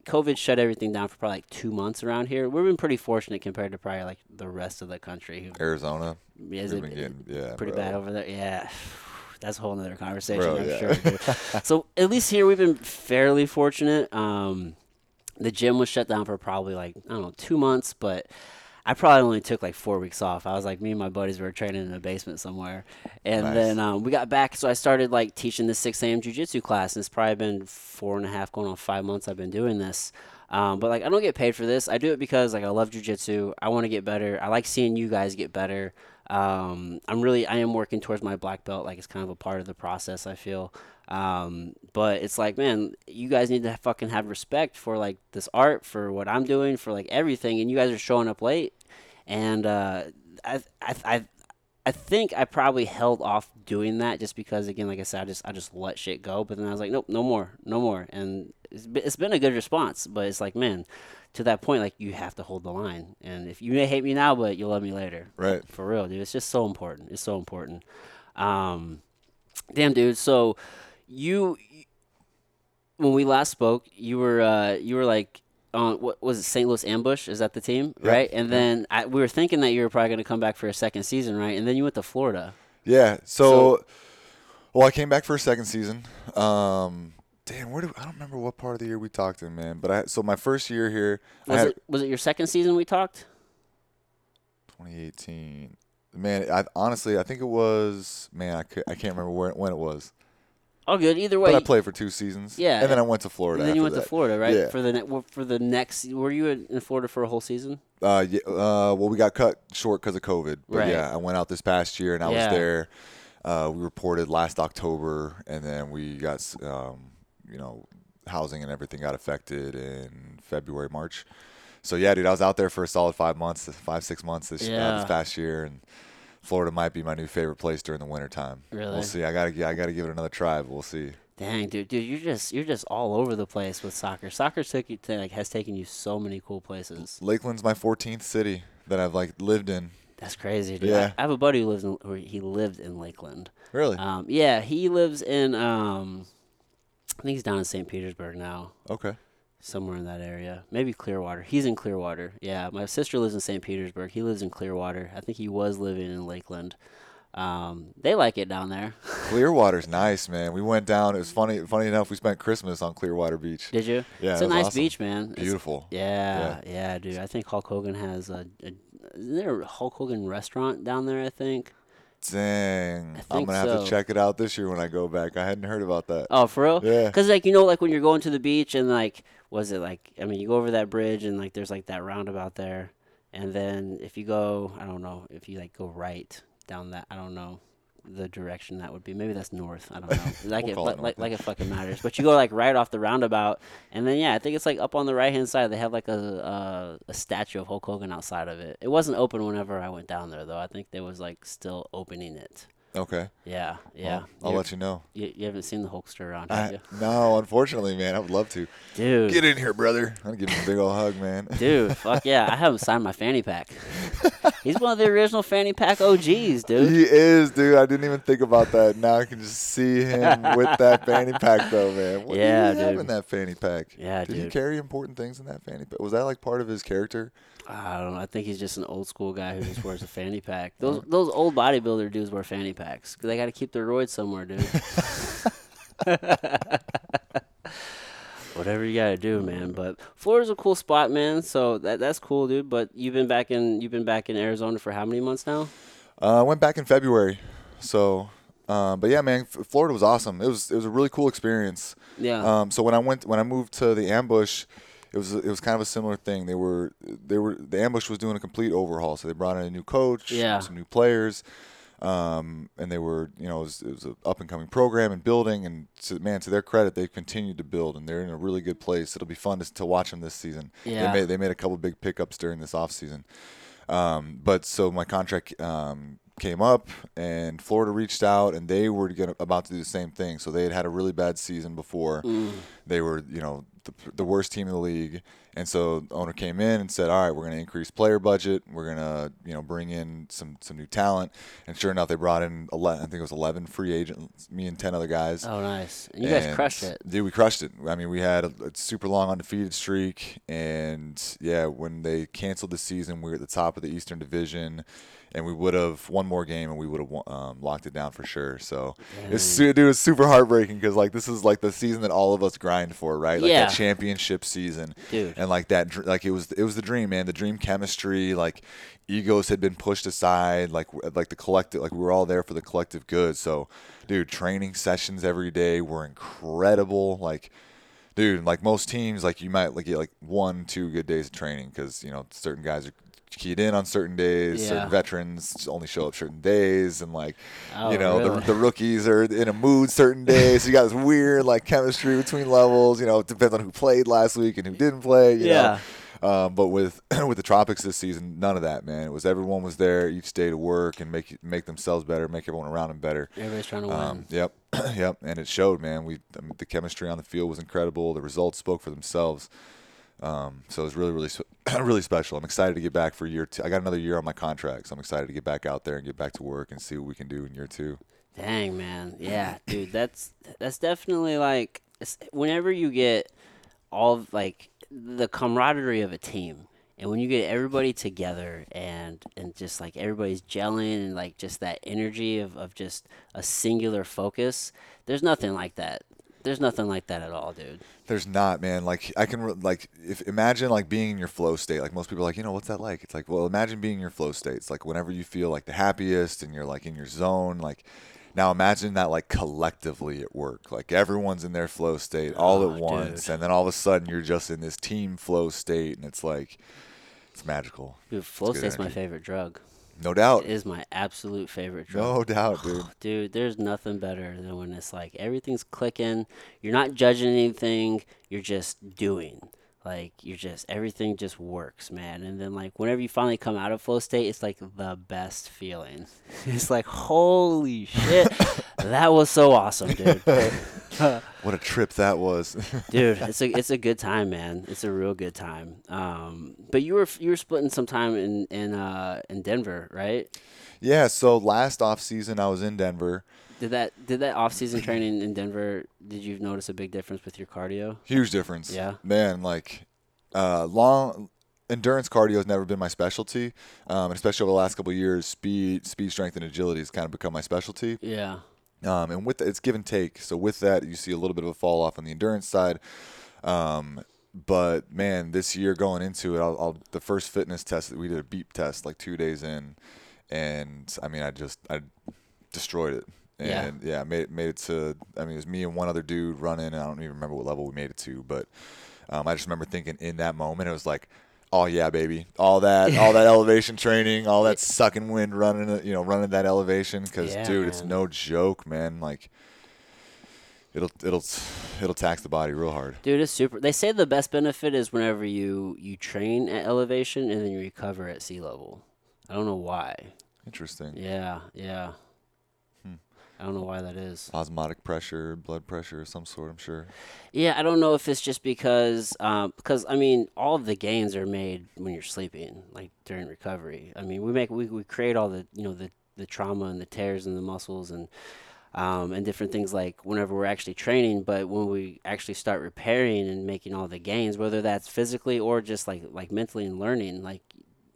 COVID shut everything down for probably like two months around here. We've been pretty fortunate compared to probably like the rest of the country. Arizona, is it been getting, yeah, pretty bro. bad over there. Yeah, that's a whole nother conversation. Bro, I'm yeah. sure. So at least here we've been fairly fortunate. Um, the gym was shut down for probably like I don't know two months, but I probably only took like four weeks off. I was like, me and my buddies were training in a basement somewhere, and nice. then um, we got back. So I started like teaching the six a.m. jiu-jitsu class, and it's probably been four and a half, going on five months I've been doing this. Um, but like, I don't get paid for this. I do it because like I love jiu-jitsu. I want to get better. I like seeing you guys get better. Um, I'm really, I am working towards my black belt. Like it's kind of a part of the process, I feel. Um, but it's like, man, you guys need to fucking have respect for like this art, for what I'm doing, for like everything. And you guys are showing up late. And, uh, I, I, I, I think I probably held off doing that just because, again, like I said, I just, I just let shit go. But then I was like, nope, no more, no more. And it's, it's been a good response, but it's like, man, to that point, like you have to hold the line. And if you may hate me now, but you'll love me later. Right. For real, dude. It's just so important. It's so important. Um, damn, dude. So, You, when we last spoke, you were uh, you were like Uh, what was it, Saint Louis Ambush? Is that the team, yep. right? And yep. then I, we were thinking that you were probably going to come back for a second season, right? And then you went to Florida. Yeah. So, so well, I came back for a second season. Um, damn, where do I don't remember what part of the year we talked in, man. But I so my first year here. Was I had, it was it your second season we talked? twenty eighteen Man, I, honestly, I think it was. Man, I could, I can't remember where, when it was. Oh, good. Either way, but I played for two seasons. Yeah, and then I went to Florida. And then you went that. to Florida, right? Yeah. For the ne- for the next, were you in Florida for a whole season? Uh, yeah, uh, well, we got cut short because of COVID. But right. yeah, I went out this past year, and I yeah. was there. Uh, we reported last October, and then we got, um, you know, housing and everything got affected in February, March. So yeah, dude, I was out there for a solid five months, five six months this yeah. uh, this past year, and. Florida might be my new favorite place during the wintertime. Really? We'll see. I gotta, yeah, I gotta give it another try. But we'll see. Dang, dude, dude, you're just, you're just all over the place with soccer. Soccer took you to, like, has taken you so many cool places. Lakeland's my fourteenth city that I've like lived in. That's crazy, dude. Yeah. I, I have a buddy who lives in, or he lived in Lakeland. Really? Um, yeah, he lives in, um, I think he's down in Saint Petersburg now. Okay. Somewhere in that area. Maybe Clearwater. He's in Clearwater. Yeah. My sister lives in Saint Petersburg. He lives in Clearwater. I think he was living in Lakeland. Um, they like it down there. Clearwater's nice, man. We went down. It was funny. Funny enough, we spent Christmas on Clearwater Beach. Did you? Yeah. It's a nice awesome. beach, man. Beautiful. It's, yeah, yeah. Yeah, dude. I think Hulk Hogan has a, a – isn't there a Hulk Hogan restaurant down there, I think? Dang, I'm gonna so. have to check it out this year when I go back. I hadn't heard about that. Oh, for real? Yeah. Because, like, you know, like when you're going to the beach and, like, was it like? I mean, you go over that bridge and, like, there's like that roundabout there, and then if you go, I don't know, if you like go right down that, I don't know, the direction that would be. Maybe that's north. I don't know. Like we'll it, like, it like, like it fucking matters. But you go like right off the roundabout, and then yeah, I think it's like up on the right hand side. They have like a, a a statue of Hulk Hogan outside of it. It wasn't open whenever I went down there though. I think they was like still opening it. Okay. Yeah, yeah. Well, I'll You're, let you know. You, you haven't seen the Hulkster around, have I, you? No, unfortunately, man. I would love to. Dude, get in here, brother. I'm gonna give him a big old hug, man. Dude, fuck yeah. I have him sign my fanny pack. He's one of the original fanny pack O Gs, dude. He is, dude. I didn't even think about that. Now I can just see him with that fanny pack, though, man. What yeah, did he dude. have in that fanny pack? Yeah, did dude. Did he carry important things in that fanny pack? Was that like part of his character? I don't know. I think he's just an old school guy who just wears a fanny pack. Those those old bodybuilder dudes wear fanny packs because they got to keep their roids somewhere, dude. Whatever you got to do, man. But Florida's a cool spot, man. So that that's cool, dude. But you've been back in you've been back in Arizona for how many months now? Uh, I went back in February. So, uh, but yeah, man, Florida was awesome. It was it was a really cool experience. Yeah. Um. So when I went when I moved to the Ambush. It was it was kind of a similar thing. They were they were the Ambush was doing a complete overhaul. So they brought in a new coach, yeah. some new players, um, and they were you know it was, it was an up and coming program and building. And to, man, to their credit, they've continued to build and they're in a really good place. It'll be fun to, to watch them this season. Yeah. They made they made a couple of big pickups during this off season. Um, but so my contract um, came up, and Florida reached out, and they were gonna, about to do the same thing. So they had had a really bad season before. Mm. They were you know. The, the worst team in the league, and so the owner came in and said, all right, we're going to increase player budget, we're going to you know bring in some some new talent. And sure enough, they brought in eleven, I think it was eleven free agents, me and ten other guys. Oh, nice. And you and, guys crushed it. Dude, we crushed it. I mean, we had a, a super long undefeated streak, and yeah, when they canceled the season, we were at the top of the Eastern Division, and we would have won more game, and we would have um, locked it down for sure. So it's, dude, it's super heartbreaking because like this is like the season that all of us grind for, right? Like, yeah. That championship season, dude. And like that, like it was, it was the dream, man. The dream chemistry, like egos had been pushed aside, like like the collective, like we were all there for the collective good. So, dude, training sessions every day were incredible, like. Dude, like most teams, like you might like get like one, two good days of training because you know certain guys are keyed in on certain days. Yeah. Certain veterans only show up certain days, and like oh, you know really? the, the rookies are in a mood certain days. So you got this weird like chemistry between levels. You know, it depends on who played last week and who didn't play. You yeah. know? Um, but with with the tropics this season, none of that, man. It was everyone was there each day to work and make make themselves better, make everyone around them better. Everybody's trying to um, win. Yep. Yep, and it showed, man. We I mean, the chemistry on the field was incredible. The results spoke for themselves. Um, so it was really, really, really special. I'm excited to get back for year two. I got another year on my contract, so I'm excited to get back out there and get back to work and see what we can do in year two. Dang, man. Yeah, dude, that's that's definitely like whenever you get all of, like the camaraderie of a team. And when you get everybody together and and just like everybody's gelling and like just that energy of, of just a singular focus, there's nothing like that. There's nothing like that at all, dude. There's not, man. Like I can like if imagine like being in your flow state. Like most people are like, you know, what's that like? It's like, well, imagine being in your flow state. It's like whenever you feel like the happiest and you're like in your zone, like now imagine that like collectively at work, like everyone's in their flow state all oh, at once. Dude. And then all of a sudden you're just in this team flow state and it's like, it's magical. Dude, flow state's energy. My favorite drug. No doubt. It is my absolute favorite drug. No doubt, dude. Dude, there's nothing better than when it's like everything's clicking. You're not judging anything. You're just doing. Like, you're just, everything just works, man. And then, like, whenever you finally come out of flow state, it's, like, the best feeling. It's like, holy shit, that was so awesome, dude. What a trip that was. Dude, it's a it's a good time, man. It's a real good time. Um, but you were you were splitting some time in, in, uh, in Denver, right? Yeah, so last off season I was in Denver. Did that did that off-season training in Denver, did you notice a big difference with your cardio? Huge difference. Yeah. Man, like uh, long endurance cardio has never been my specialty, um, and especially over the last couple of years, speed, speed, strength, and agility has kind of become my specialty. Yeah. Um, and with the, it's give and take. So with that, you see a little bit of a fall off on the endurance side. Um, but, man, this year going into it, I'll, I'll, the first fitness test, we did a beep test like two days in, and, I mean, I just I destroyed it. And yeah, yeah made, made it to, I mean, it was me and one other dude running, and I don't even remember what level we made it to, but um, I just remember thinking in that moment, it was like, oh yeah, baby, all that, all that elevation training, all that sucking wind running, you know, running that elevation. Cause yeah, dude, man. It's no joke, man. Like it'll, it'll, it'll tax the body real hard. Dude, it's super. They say the best benefit is whenever you, you train at elevation and then you recover at sea level. I don't know why. Interesting. Yeah. Yeah. I don't know why that is. Osmotic pressure, blood pressure of some sort, I'm sure. Yeah, I don't know if it's just because, um, because I mean, all of the gains are made when you're sleeping, like during recovery. I mean, we make we, we create all the, you know, the, the trauma and the tears in the muscles and um, and different things like whenever we're actually training, but when we actually start repairing and making all the gains, whether that's physically or just like like mentally and learning, like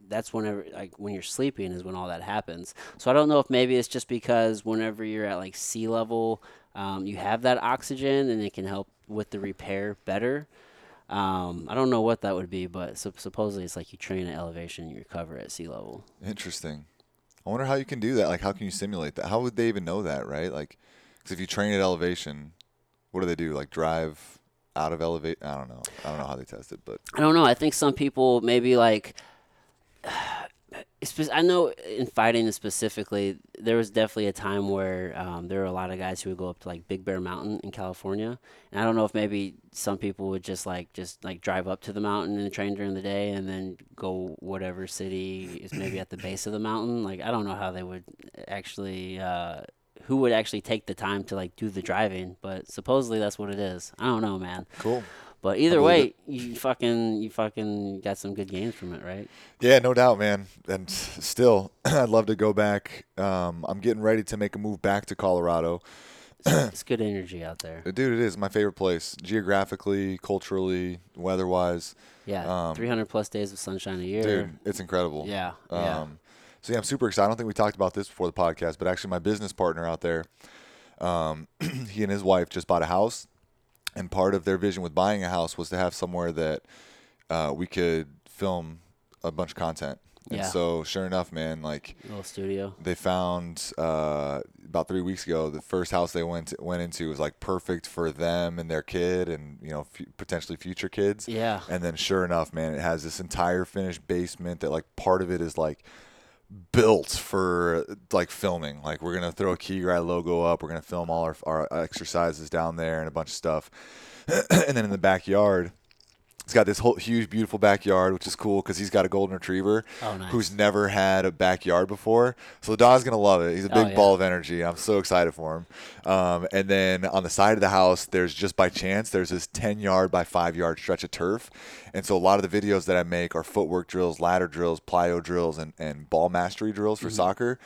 that's whenever, like when you're sleeping is when all that happens. So I don't know if maybe it's just because whenever you're at like sea level, um, you have that oxygen and it can help with the repair better. Um, I don't know what that would be, but so supposedly it's like you train at elevation and you recover at sea level. Interesting. I wonder how you can do that. Like how can you simulate that? How would they even know that, right? Like, because if you train at elevation, what do they do? Like drive out of elevate? I don't know. I don't know how they test it, but. I don't know. I think some people maybe like, I know in fighting specifically, there was definitely a time where um, there were a lot of guys who would go up to like Big Bear Mountain in California, and I don't know if maybe some people would just like just like drive up to the mountain and train during the day, and then go whatever city is maybe at the base of the mountain. Like I don't know how they would actually, uh, who would actually take the time to like do the driving, but supposedly that's what it is. I don't know, man. Cool. But either way, it. you fucking you fucking got some good gains from it, right? Yeah, no doubt, man. And still, I'd love to go back. Um, I'm getting ready to make a move back to Colorado. It's, it's good energy out there. Dude, it is my favorite place, geographically, culturally, weather-wise. Yeah, um, three hundred plus days of sunshine a year. Dude, it's incredible. Yeah, um, yeah. So, yeah, I'm super excited. I don't think we talked about this before the podcast, but actually my business partner out there, um, he and his wife just bought a house. And part of their vision with buying a house was to have somewhere that uh, we could film a bunch of content. Yeah. And so sure enough, man, like a little studio. They found uh, about three weeks ago, the first house they went to, went into was like perfect for them and their kid and, you know, f- potentially future kids. Yeah. And then sure enough, man, it has this entire finished basement that like part of it is like built for like filming. Like we're gonna throw a KeyGrind logo up, we're gonna film all our, our exercises down there and a bunch of stuff. And then in the backyard, it's got this whole huge beautiful backyard, which is cool because he's got a golden retriever. Oh, nice. Who's never had a backyard before, so the dog's gonna love it. He's a big oh, yeah. ball of energy. I'm so excited for him. Um and then on the side of the house, there's just by chance there's this ten yard by five yard stretch of turf. And so a lot of the videos that I make are footwork drills, ladder drills, plyo drills, and, and ball mastery drills for mm-hmm. soccer.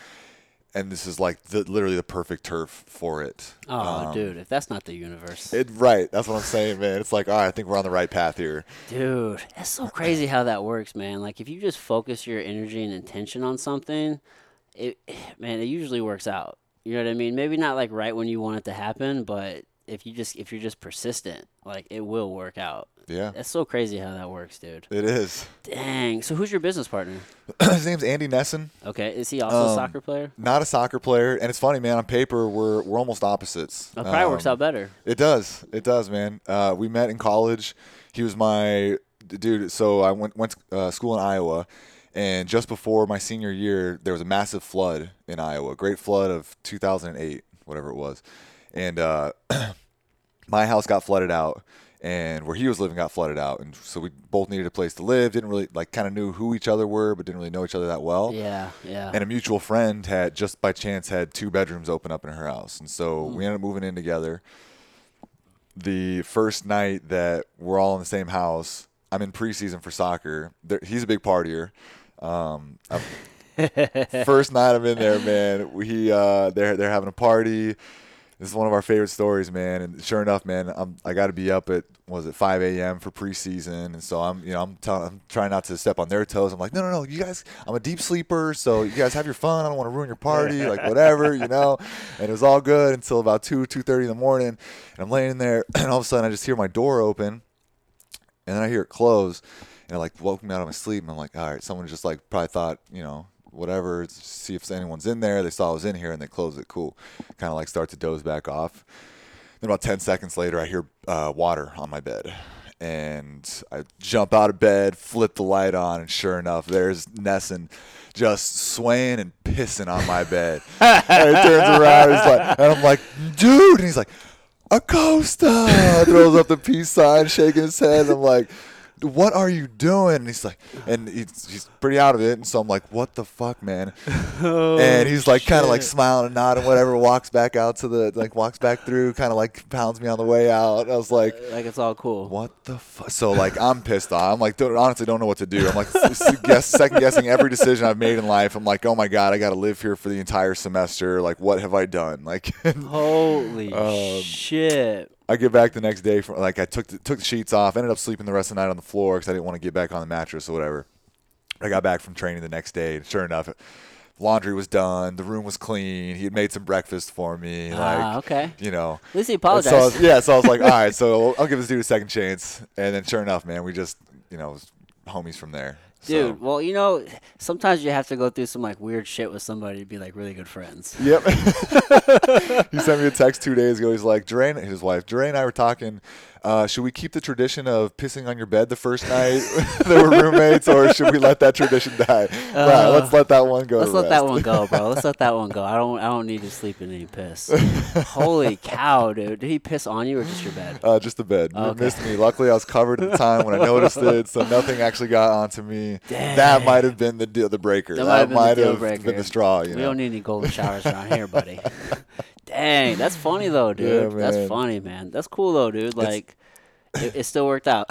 and this is like the, literally the perfect turf for it. Oh, um, dude, if that's not the universe. It, right. That's what I'm saying, man. It's like, all right, I think we're on the right path here. Dude, that's so crazy how that works, man. Like, if you just focus your energy and intention on something, it, man, it usually works out. You know what I mean? Maybe not, like, right when you want it to happen, but if you just if you're just persistent, like, it will work out. Yeah. That's so crazy how that works, dude. It is. Dang. So who's your business partner? His name's Andy Nesson. Okay. Is he also um, a soccer player? Not a soccer player. And it's funny, man. On paper, we're we're almost opposites. It probably um, works out better. It does. It does, man. Uh, we met in college. He was my dude. So I went, went to uh, school in Iowa. And just before my senior year, there was a massive flood in Iowa. Great flood of two thousand eight, whatever it was. And uh, my house got flooded out. And where he was living got flooded out. And so we both needed a place to live. Didn't really, like, kind of knew who each other were, but didn't really know each other that well. Yeah, yeah. And a mutual friend had, just by chance, had two bedrooms open up in her house. And so mm. we ended up moving in together. The first night that we're all in the same house, I'm in preseason for soccer. There, he's a big partier. Um, first night I'm in there, man, we, uh, they're, they're having a party. This is one of our favorite stories, man. And sure enough, man, I'm, I got to be up at, what was it, five a.m. for preseason. And so I'm, you know, I'm, t- I'm trying not to step on their toes. I'm like, no, no, no, you guys, I'm a deep sleeper, so you guys have your fun. I don't want to ruin your party, like whatever, you know. And it was all good until about two, two thirty in the morning. And I'm laying there, and all of a sudden I just hear my door open, and then I hear it close. And it, like, woke me out of my sleep. And I'm like, all right, someone just, like, probably thought, you know, whatever, see if anyone's in there. They saw I was in here, and they closed it. Cool. Kind of, like, start to doze back off. Then about ten seconds later, I hear uh, water on my bed. And I jump out of bed, flip the light on, and sure enough, there's Nesson just swaying and pissing on my bed. And he turns around, he's like, and I'm like, dude. And he's like, Acosta. Throws up the peace sign, shaking his head. And I'm like, what are you doing? And he's like, and he's, he's pretty out of it. And so I'm like, what the fuck, man? Oh, and he's like, kind of like smiling and nodding, whatever. Walks back out to the, like, walks back through, kind of like pounds me on the way out. I was like, like it's all cool. What the fuck? So, like, I'm pissed off. I'm like, don't, honestly, don't know what to do. I'm like, guess, second guessing every decision I've made in life. I'm like, oh my god, I got to live here for the entire semester. Like, what have I done? Like, holy um, shit. I get back the next day from, like, I took the, took the sheets off, ended up sleeping the rest of the night on the floor because I didn't want to get back on the mattress or whatever. I got back from training the next day, and sure enough, laundry was done, the room was clean, he had made some breakfast for me. Like, ah, okay. You know. At least he apologized. So I was, yeah, so I was like, all right, so I'll give this dude a second chance. And then sure enough, man, we just, you know, homies from there. Dude, so. Well, you know, sometimes you have to go through some, like, weird shit with somebody to be, like, really good friends. Yep. He sent me a text two days ago. He's like, Dre and his wife, Dre and I were talking, uh, should we keep the tradition of pissing on your bed the first night that we're roommates, or should we let that tradition die? Uh, right, let's let that one go. Let's let rest. that one go, bro. Let's let that one go. I don't I don't need to sleep in any piss. Holy cow, dude. Did he piss on you or just your bed? Uh, just the bed. Oh, okay. It missed me. Luckily, I was covered at the time when I noticed it, so nothing actually got onto me. Dang. That might have been the deal, the breaker. That might have, been, might the have breaker. been the straw. You we know? Don't need any golden showers around here, buddy. Dang, that's funny though, dude. Yeah, that's funny, man. That's cool though, dude. Like, it, it still worked out.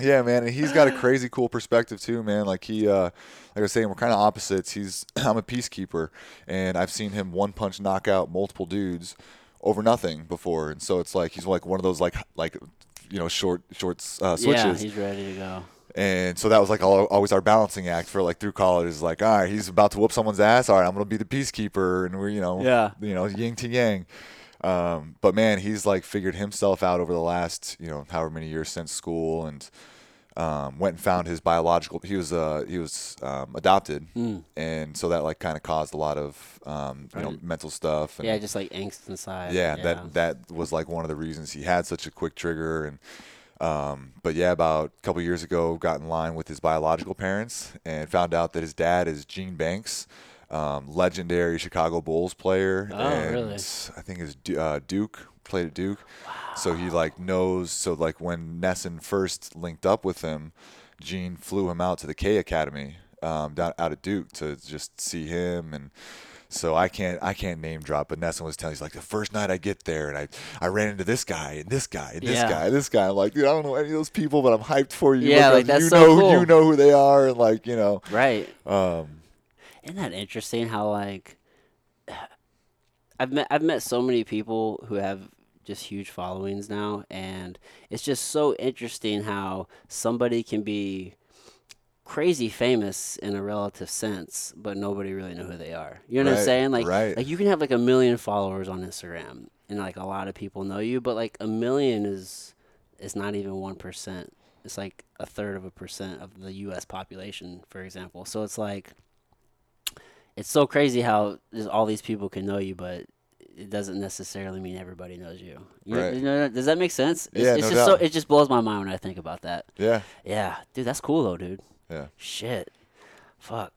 Yeah, man. And he's got a crazy cool perspective too, man. Like he, uh, like I was saying, we're kind of opposites. He's I'm a peacekeeper, and I've seen him one punch knock out multiple dudes over nothing before. And so it's like he's like one of those like like you know short short uh, switches. Yeah, he's ready to go. And so that was like all, always our balancing act for like through college is like, all right, he's about to whoop someone's ass. All right, I'm going to be the peacekeeper. And we're, you know, yeah. you know, yin to yang. Um, but man, he's like figured himself out over the last, you know, however many years since school and um, went and found his biological, he was, uh, he was um, adopted. Mm. And so that like kind of caused a lot of, um, you know, right. mental stuff. And, yeah. Just like angst inside. Yeah, yeah. That, that was like one of the reasons he had such a quick trigger and, Um, but yeah, about a couple years ago, got in line with his biological parents and found out that his dad is Gene Banks, um, legendary Chicago Bulls player. Oh, and really? I think his uh, Duke played at Duke. Wow. So he like knows. So like when Nesson first linked up with him, Gene flew him out to the K Academy um, down out at Duke to just see him and. So I can't I can't name drop, but Nesson was telling he's like the first night I get there and I, I ran into this guy and this guy and this yeah. guy and this guy. I'm like, dude, I don't know any of those people, but I'm hyped for you. Yeah, like, like that's you so know, cool. You know who they are and like, you know. Right. Um, Isn't that interesting how like I've met I've met so many people who have just huge followings now, and it's just so interesting how somebody can be crazy famous in a relative sense, but nobody really know who they are. You know right, what I'm saying? Like, right. like you can have like a million followers on Instagram, and like a lot of people know you, but like a million is is not even one percent. It's like a third of a percent of the U S population, for example. So it's like, it's so crazy how all these people can know you, but it doesn't necessarily mean everybody knows you. you, right. you know, does that make sense? It's, yeah, it's no just doubt. So, it just blows my mind when I think about that. Yeah. Yeah. Dude, that's cool though, dude. Yeah. Shit. Fuck.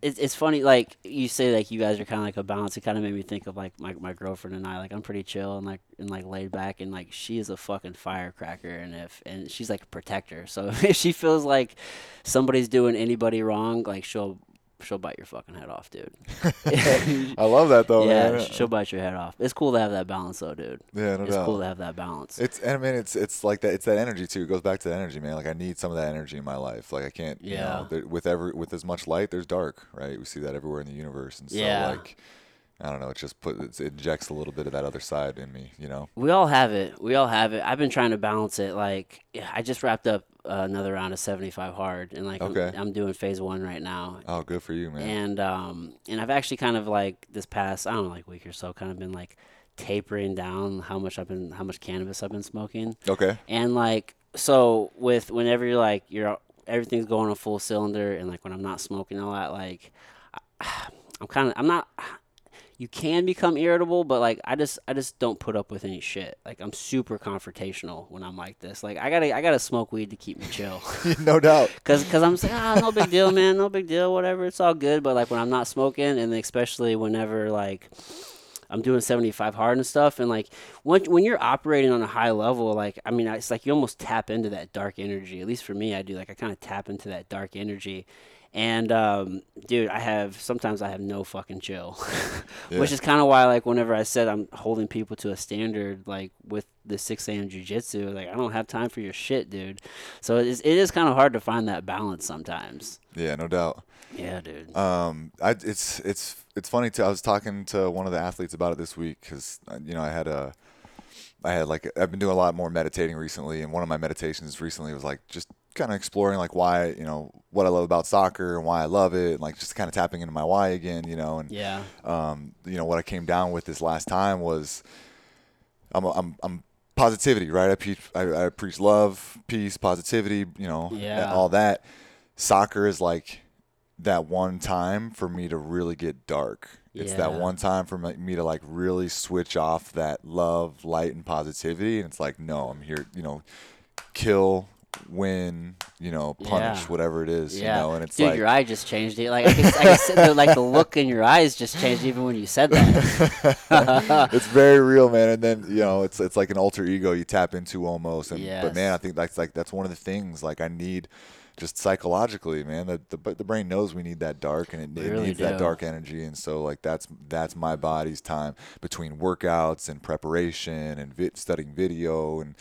It's it's funny, like, you say, like, you guys are kind of like a balance. It kind of made me think of, like, my my girlfriend and I. Like, I'm pretty chill and, like, and like laid back. And, like, she is a fucking firecracker. And if and she's, like, a protector. So if she feels like somebody's doing anybody wrong, like, she'll... she'll bite your fucking head off, dude. I love that, though, yeah, man. Yeah, she'll bite your head off. It's cool to have that balance, though, dude. Yeah, no It's doubt. cool to have that balance. It's, and I mean, it's it's like that. It's that energy, too. It goes back to that energy, man. Like, I need some of that energy in my life. Like, I can't, yeah. you know, with every with as much light, there's dark, right? We see that everywhere in the universe. And so, yeah. like, I don't know, it just put, it injects a little bit of that other side in me, you know? We all have it. We all have it. I've been trying to balance it. Like, I just wrapped up Uh, another round of seventy-five hard, and like okay. I'm, I'm doing phase one right now. Oh, good for you, man. And um and I've actually kind of like this past I don't know like week or so kind of been like tapering down how much I've been how much cannabis I've been smoking. Okay. And like so with whenever you're like you're everything's going on full cylinder, and like when I'm not smoking a lot, like I, I'm kind of I'm not. You can become irritable, but, like, I just I just don't put up with any shit. Like, I'm super confrontational when I'm like this. Like, I gotta I gotta smoke weed to keep me chill. No doubt. Because cause I'm just like, ah, no big deal, man. No big deal, whatever. It's all good. But, like, when I'm not smoking, and especially whenever, like, I'm doing seventy-five hard and stuff, and, like, when, when you're operating on a high level, like, I mean, it's like you almost tap into that dark energy. At least for me, I do. Like, I kind of tap into that dark energy. And, um, dude, I have, sometimes I have no fucking chill, yeah. which is kind of why, like, whenever I said I'm holding people to a standard, like, with the six a.m. jujitsu, like, I don't have time for your shit, dude. So it is, it is kind of hard to find that balance sometimes. Yeah, no doubt. Yeah, dude. Um, I, it's, it's, it's funny too. I was talking to one of the athletes about it this week. Cause you know, I had a, I had like, I've been doing a lot more meditating recently. And one of my meditations recently was like, just kind of exploring like why, you know, what I love about soccer and why I love it, and like just kind of tapping into my why again, you know. And yeah, um, you know, what I came down with this last time was I'm I'm, I'm positivity, right? I preach I, I preach love, peace, positivity, you know, yeah. all that. Soccer is like that one time for me to really get dark. It's yeah. that one time for me to like really switch off that love, light, and positivity. And it's like, no, I'm here, you know, kill. Win, you know, punish, yeah. whatever it is, yeah. you know, and it's dude, like your eye just changed it. Like I can, I can sit there, like the look in your eyes just changed even when you said that. It's very real, man. And then you know, it's it's like an alter ego you tap into almost. And yes. but man, I think that's like that's one of the things like I need, just psychologically, man. That the the brain knows we need that dark, and it, it really needs do. that dark energy. And so like that's that's my body's time between workouts and preparation and vi- studying video and.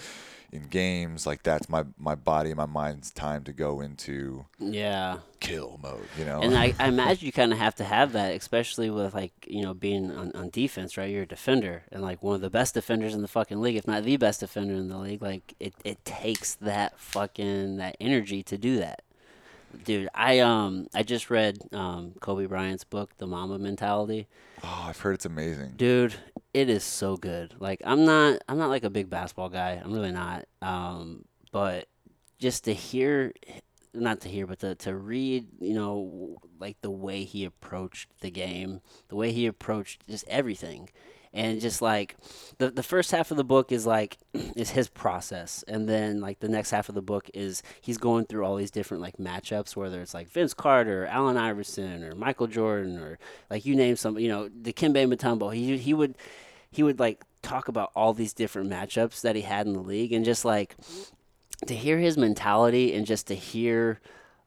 in games, like that's my my body and my mind's time to go into yeah kill mode, you know. And I, I imagine you kind of have to have that, especially with like, you know, being on, on defense, right? You're a defender, and like one of the best defenders in the fucking league, if not the best defender in the league. Like it, it takes that fucking that energy to do that, dude. I um I just read um Kobe Bryant's book, The Mamba Mentality. Oh, I've heard it's amazing, dude. It is so good. Like I'm not, I'm not like a big basketball guy. I'm really not. Um, but just to hear, not to hear, but to, to read, you know, like the way he approached the game, the way he approached just everything. And just like the, the first half of the book is like, is his process. And then like the next half of the book is he's going through all these different like matchups, whether it's like Vince Carter, or Allen Iverson, or Michael Jordan, or like you name some, you know, Dikembe Mutombo. He, he would, he would like talk about all these different matchups that he had in the league, and just like to hear his mentality, and just to hear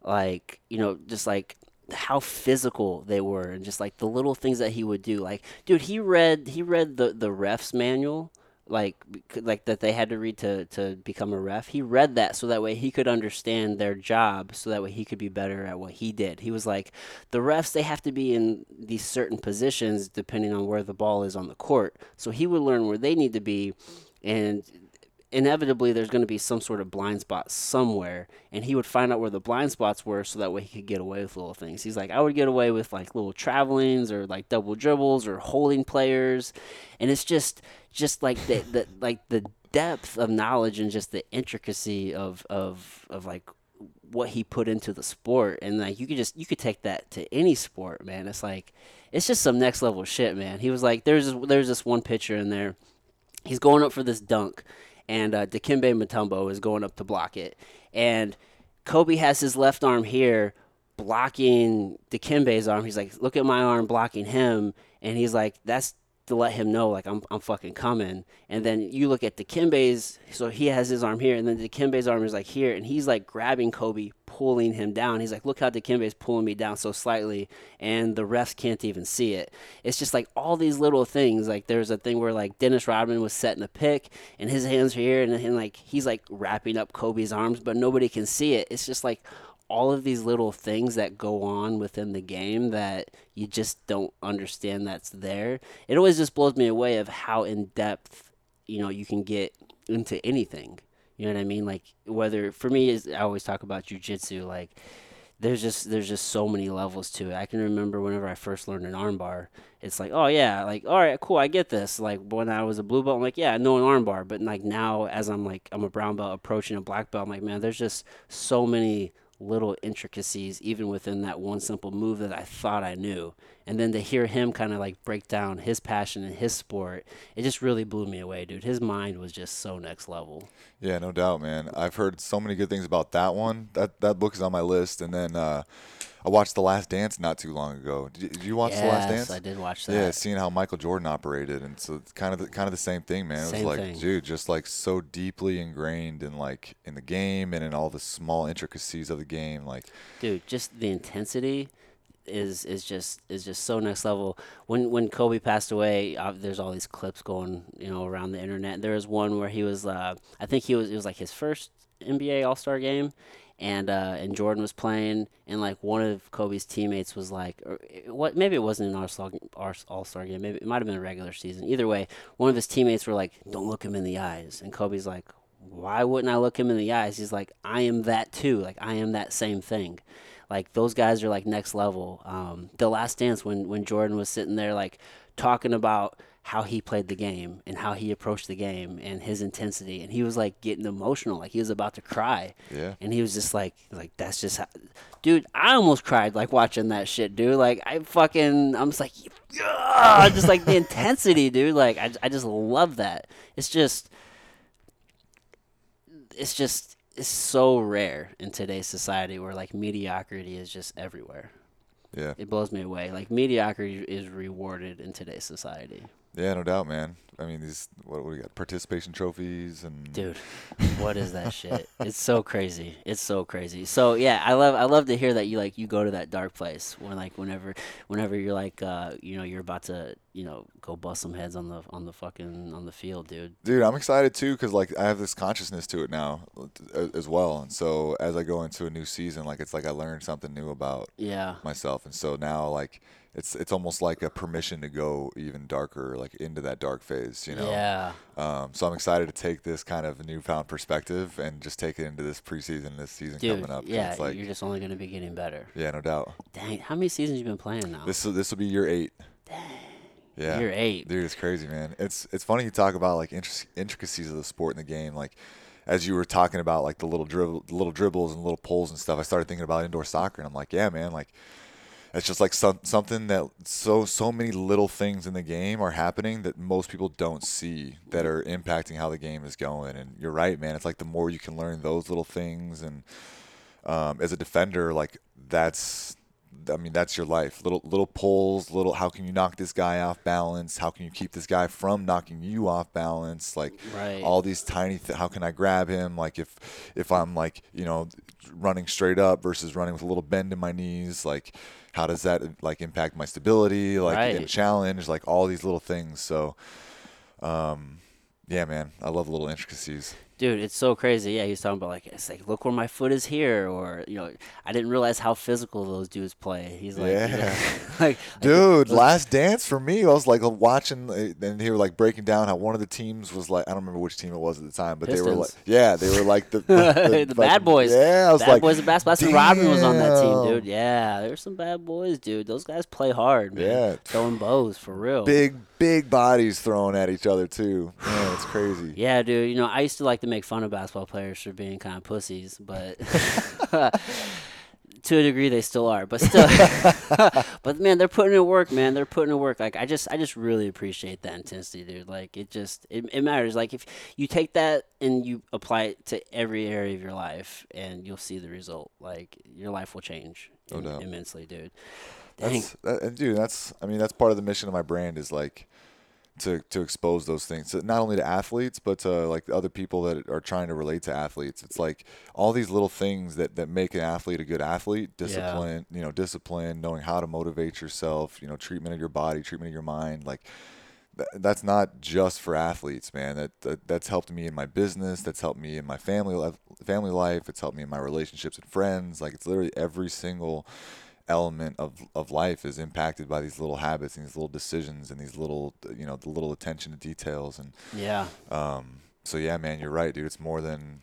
like, you know, just like, how physical they were, and just like the little things that he would do. Like, dude, he read he read the the ref's manual like like that they had to read to, to become a ref. He read that so that way he could understand their job, so that way he could be better at what he did. He was like, the refs, they have to be in these certain positions depending on where the ball is on the court. So he would learn where they need to be, and inevitably there's going to be some sort of blind spot somewhere, and he would find out where the blind spots were so that way he could get away with little things. He's like, I would get away with like little travelings or like double dribbles or holding players, and it's just just like the, the like the depth of knowledge and just the intricacy of of of like what he put into the sport. And like you could just you could take that to any sport, man. It's like it's just some next level shit, man. He was like, there's there's this one picture in there, he's going up for this dunk, and uh, Dikembe Mutombo is going up to block it. And Kobe has his left arm here blocking Dikembe's arm. He's like, look at my arm blocking him. And he's like, that's to let him know, like, I'm I'm fucking coming. And then you look at Dikembe's, so he has his arm here, and then Dikembe's arm is, like, here. And he's, like, grabbing Kobe, pulling him down. He's like, look how Dikembe's pulling me down so slightly, and the refs can't even see it. It's just, like, all these little things. Like, there's a thing where, like, Dennis Rodman was setting a pick, and his hands are here, and, and like, he's, like, wrapping up Kobe's arms, but nobody can see it. It's just, like, all of these little things that go on within the game that you just don't understand that's there. It always just blows me away of how in-depth, you know, you can get into anything. You know what I mean? Like, whether, for me, is I always talk about jiu-jitsu. Like, there's just there's just so many levels to it. I can remember whenever I first learned an armbar, it's like, oh, yeah, like, all right, cool, I get this. Like, when I was a blue belt, I'm like, yeah, I know an armbar. But, like, now as I'm, like, I'm a brown belt approaching a black belt, I'm like, man, there's just so many little intricacies even within that one simple move that I thought I knew. And then to hear him kind of like break down his passion and his sport, it just really blew me away, dude. His mind was just so next level. Yeah, no doubt, man. I've heard so many good things about that one. That that book is on my list. And then uh I watched The Last Dance not too long ago. Did you, did you watch yes, The Last Dance? Yes, I did watch that. Yeah, seeing how Michael Jordan operated, and so it's kind of the, kind of the same thing, man. It was same like, thing. Dude, just like so deeply ingrained in like in the game and in all the small intricacies of the game, like. Dude, just the intensity is is just is just so next level. When when Kobe passed away, uh, there's all these clips going, you know, around the internet. There was one where he was, uh, I think he was it was like his first N B A All-Star game. And uh, and Jordan was playing, and like one of Kobe's teammates was like, or what? Maybe it wasn't an All-Star, all-star game. Maybe it might have been a regular season. Either way, one of his teammates were like, "Don't look him in the eyes." And Kobe's like, "Why wouldn't I look him in the eyes?" He's like, "I am that too. Like I am that same thing." Like those guys are like next level. Um, the Last Dance, when when Jordan was sitting there like talking about how he played the game and how he approached the game and his intensity, and he was like getting emotional, like he was about to cry. Yeah. And he was just like, like that's just how, dude. I almost cried like watching that shit, dude. Like I fucking, I'm just like, yeah, just like the intensity, dude. Like I, I just love that. It's just, it's just, it's so rare in today's society where like mediocrity is just everywhere. Yeah. It blows me away. Like mediocrity is rewarded in today's society. Yeah, no doubt, man. I mean, these what, what do we got? Participation trophies and dude, what is that shit? It's so crazy. It's so crazy. So yeah, I love I love to hear that you like you go to that dark place when like whenever whenever you're like uh you know you're about to you know go bust some heads on the on the fucking on the field, dude. Dude, I'm excited too because like I have this consciousness to it now as well, and so as I go into a new season, like it's like I learned something new about yeah myself, and so now like. It's it's almost like a permission to go even darker, like into that dark phase, you know? Yeah. Um, so I'm excited to take this kind of newfound perspective and just take it into this preseason, this season Dude, coming up. Yeah, it's like, you're just only going to be getting better. Yeah, no doubt. Dang, how many seasons you been playing now? This this will be year eight. Dang. Yeah. Year eight. Dude, it's crazy, man. It's it's funny you talk about, like, intric- intricacies of the sport and the game, like, as you were talking about, like, the little dribble, little dribbles and little pulls and stuff, I started thinking about indoor soccer, and I'm like, yeah, man, like, it's just like some, something that so so many little things in the game are happening that most people don't see that are impacting how the game is going. And you're right, man. It's like the more you can learn those little things, and um, as a defender, like that's, I mean, that's your life. Little little pulls, little how can you knock this guy off balance? How can you keep this guy from knocking you off balance? Like right. all these tiny th- how can I grab him? Like if if I'm like, you know, running straight up versus running with a little bend in my knees, like how does that like impact my stability? Like right. and challenge, like all these little things. So um Yeah, man. I love little intricacies. Dude, it's so crazy. Yeah, he's talking about, like, it's like, look where my foot is here. Or, you know, I didn't realize how physical those dudes play. He's like, yeah. You know, like, dude, like, Last Dance for me, I was, like, watching, and they were, like, breaking down how one of the teams was, like, I don't remember which team it was at the time, but Pistons. They were, like, yeah, they were, like, the, the, the bad boys. Yeah, I was bad like. Bad boys of basketball. That's when Rodman was on that team, dude. Yeah, there were some bad boys, dude. Those guys play hard, man. Yeah. Throwing bows, for real. Big, big bodies thrown at each other, too. Man, it's crazy. Yeah, dude. You know, I used to like to make fun of basketball players for being kind of pussies, but to a degree they still are, but still but man, they're putting in work, man. They're putting in work. Like, I just I just really appreciate that intensity, dude. Like, it just it, it matters. Like, if you take that and you apply it to every area of your life, and you'll see the result. Like, your life will change in, oh, no. immensely, dude. Dang. That's that, dude, that's I mean, that's part of the mission of my brand, is like to to expose those things, so not only to athletes, but to like other people that are trying to relate to athletes. It's like all these little things that, that make an athlete a good athlete. Discipline, yeah. you know, discipline, knowing how to motivate yourself, you know, treatment of your body, treatment of your mind. Like th- that's not just for athletes, man. That, that that's helped me in my business. That's helped me in my family life, family life. It's helped me in my relationships and friends. Like, it's literally every single element of of life is impacted by these little habits and these little decisions and these little, you know, the little attention to details. And yeah, um so yeah, man, you're right, dude. It's more than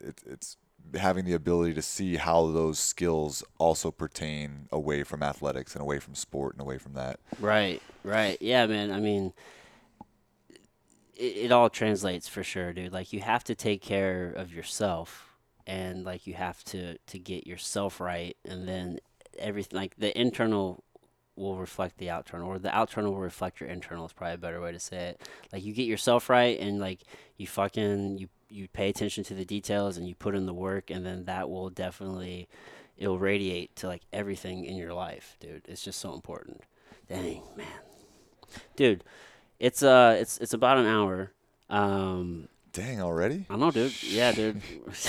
it, it's having the ability to see how those skills also pertain away from athletics and away from sport and away from that. Right right Yeah, man. I mean, it, it all translates, for sure, dude. Like, you have to take care of yourself, and like you have to to get yourself right, and then everything, like the internal will reflect the external, or the external will reflect your internal, is probably a better way to say it. Like, you get yourself right, and like you fucking you you pay attention to the details, and you put in the work, and then that will definitely, it'll radiate to like everything in your life, dude. It's just so important. Dang, man, dude, it's uh it's it's about an hour. um Dang, already? I know, dude. Yeah, dude. These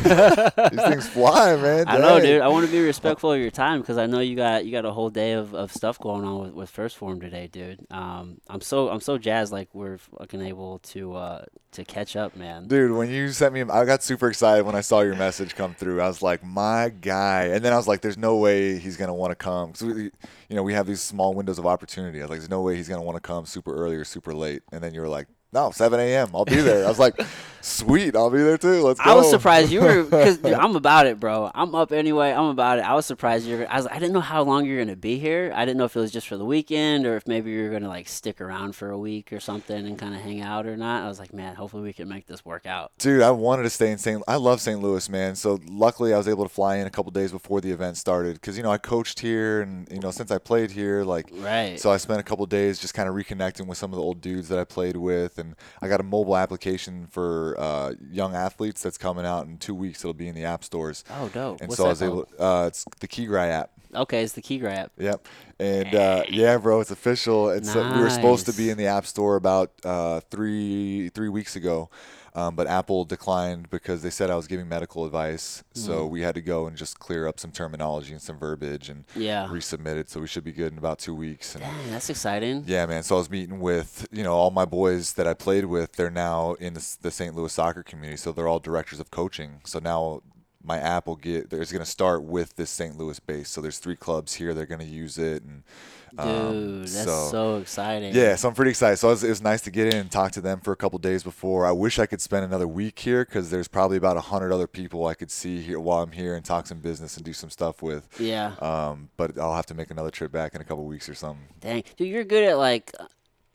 things fly, man. Dang. I know, dude. I want to be respectful of your time, because I know you got you got a whole day of, of stuff going on with, with First Form today, dude. Um, I'm so I'm so jazzed, like, we're fucking able to uh, to catch up, man. Dude, when you sent me, I got super excited when I saw your message come through. I was like, my guy. And then I was like, there's no way he's gonna want to come, because we, you know, we have these small windows of opportunity. I was like, there's no way he's gonna want to come super early or super late. And then you were like, no, seven a.m. I'll be there. I was like, sweet, I'll be there too. Let's go. I was surprised you were, because I'm about it, bro. I'm up anyway. I'm about it. I was surprised you were. I was. I didn't know how long you're gonna be here. I didn't know if it was just for the weekend, or if maybe you're gonna like stick around for a week or something and kind of hang out or not. I was like, man, hopefully we can make this work out. Dude, I wanted to stay in Saint. I love Saint Louis, man. So luckily, I was able to fly in a couple days before the event started, because you know I coached here, and you know since I played here, like right. So I spent a couple days just kind of reconnecting with some of the old dudes that I played with. And I got a mobile application for uh, young athletes that's coming out in two weeks. It'll be in the app stores. Oh, dope. And what's so I was called? able to, uh, it's the KeyGrind app. Okay, it's the KeyGrind app. Yep. And uh, yeah, bro, it's official. It's nice. uh, we were supposed to be in the app store about uh, three three weeks ago. Um, but Apple declined because they said I was giving medical advice. Mm. So we had to go and just clear up some terminology and some verbiage and yeah. resubmit it. So we should be good in about two weeks. And dang, that's exciting. Yeah, man. So I was meeting with, you know, all my boys that I played with. They're now in the, the Saint Louis soccer community. So they're all directors of coaching. So now my app will get, it's going to start with this Saint Louis base. So there's three clubs here. They're going to use it. And Dude, that's so, so exciting. Yeah, so I'm pretty excited. So it was, it was nice to get in and talk to them for a couple days before. I wish I could spend another week here, because there's probably about one hundred other people I could see here while I'm here and talk some business and do some stuff with. Yeah. Um, but I'll have to make another trip back in a couple weeks or something. Dang. Dude, you're good at, like,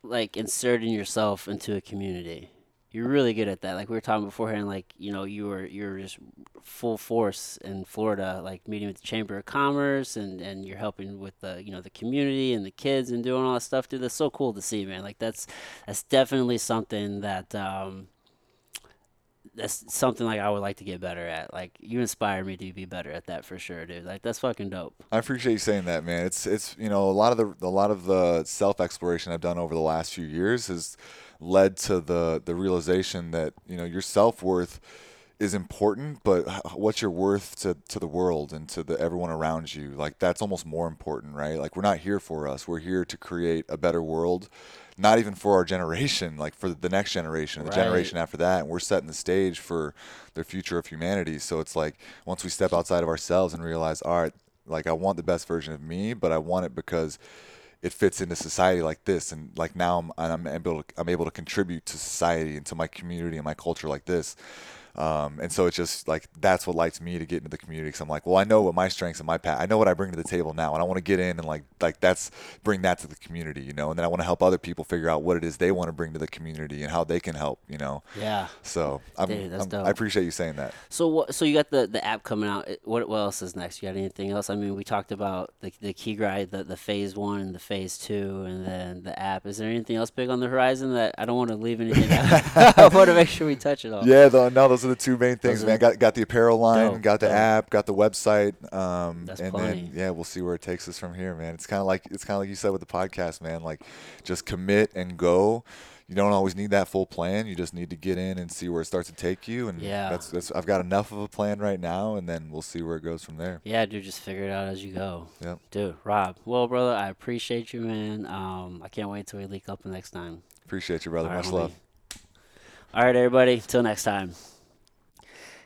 like inserting yourself into a community. You're really good at that. Like we were talking beforehand, like, you know, you were you were just full force in Florida, like meeting with the Chamber of Commerce, and, and you're helping with the, you know, the community and the kids and doing all that stuff. Dude, that's so cool to see, man. Like that's that's definitely something that um, that's something like I would like to get better at. Like you inspire me to be better at that for sure, dude. Like that's fucking dope. I appreciate you saying that, man. It's it's you know, a lot of the a lot of the self exploration I've done over the last few years is led to the the realization that, you know, your self-worth is important, but what's your worth to, to the world and to the everyone around you? Like, that's almost more important, right? Like, we're not here for us. We're here to create a better world, not even for our generation, like for the next generation and the right. generation after that. And we're setting the stage for the future of humanity. So it's like, once we step outside of ourselves and realize, all right, like, I want the best version of me, but I want it because it fits into society like this, and like now I'm, I'm able to, I'm able to contribute to society and to my community and my culture like this. Um, and so it's just like, that's what lights me to get into the community. Cause I'm like, well, I know what my strengths and my path, I know what I bring to the table now. And I want to get in and like, like that's bring that to the community, you know, and then I want to help other people figure out what it is they want to bring to the community and how they can help, you know? Yeah. So I'm, Dude, that's I'm, dope. I appreciate you saying that. So what, so you got the, the app coming out. What, what else is next? You got anything else? I mean, we talked about the, the KeyGrind, the, the phase one and the phase two, and then the app. Is there anything else big on the horizon that I don't want to leave anything out? I want to make sure we touch it all. Yeah. The, no, those are the two main things, man. Got got the apparel line, dope, got the dope. app, got the website, um, That's and plenty. Then yeah, we'll see where it takes us from here, man. It's kind of like it's kind of like you said with the podcast, man. Like, just commit and go. You don't always need that full plan. You just need to get in and see where it starts to take you. And yeah. that's, that's I've got enough of a plan right now, and then we'll see where it goes from there. Yeah, dude, just figure it out as you go. Yep. Dude, Rob, well, brother, I appreciate you, man. Um, I can't wait till we link up the next time. Appreciate you, brother. All Much right, love. Homie. All right, everybody. Till next time.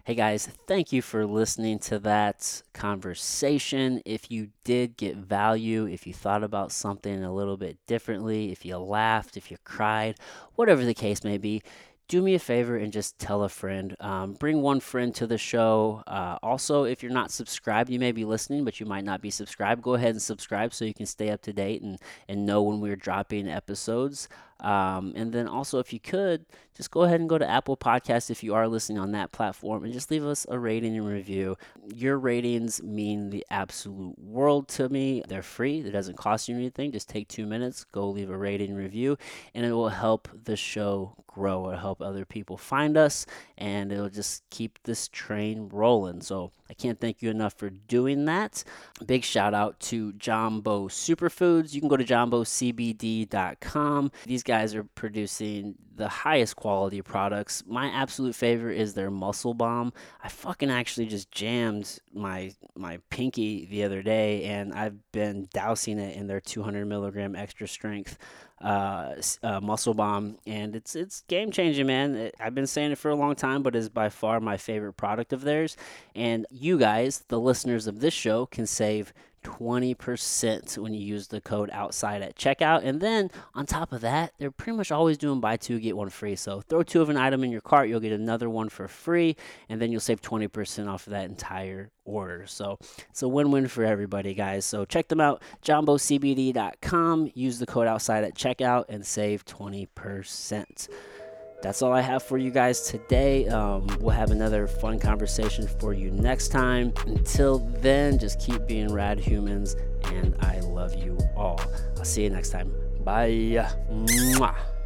Hey guys, thank you for listening to that conversation. If you did get value, if you thought about something a little bit differently, if you laughed, if you cried, whatever the case may be, do me a favor and just tell a friend. Um, bring one friend to the show. Uh, also, if you're not subscribed, you may be listening, but you might not be subscribed. Go ahead and subscribe so you can stay up to date and, and know when we're dropping episodes. Um, and then also, if you could, just go ahead and go to Apple Podcasts if you are listening on that platform and just leave us a rating and review. Your ratings mean the absolute world to me. They're free. It doesn't cost you anything. Just take two minutes, go leave a rating and review, and it will help the show grow. It'll help other people find us, and it'll just keep this train rolling. So I can't thank you enough for doing that. Big shout out to Jombo Superfoods. You can go to jombo c b d dot com. These guys are producing the highest quality products. My absolute favorite is their Muscle Bomb. I fucking actually just jammed my my pinky the other day, and I've been dousing it in their two hundred milligram extra strength uh, uh, Muscle Bomb, and it's it's game changing, man. It, I've been saying it for a long time, but it's by far my favorite product of theirs. And you guys, the listeners of this show, can save twenty percent when you use the code outside at checkout. And then on top of that, they're pretty much always doing buy two, get one free. So throw two of an item in your cart, you'll get another one for free, and then you'll save twenty percent off of that entire order. So it's a win-win for everybody, guys. So check them out, jombo c b d dot com. Use the code outside at checkout and save twenty percent. That's all I have for you guys today. Um, we'll have another fun conversation for you next time. Until then, just keep being rad humans, and I love you all. I'll see you next time. Bye. Mwah.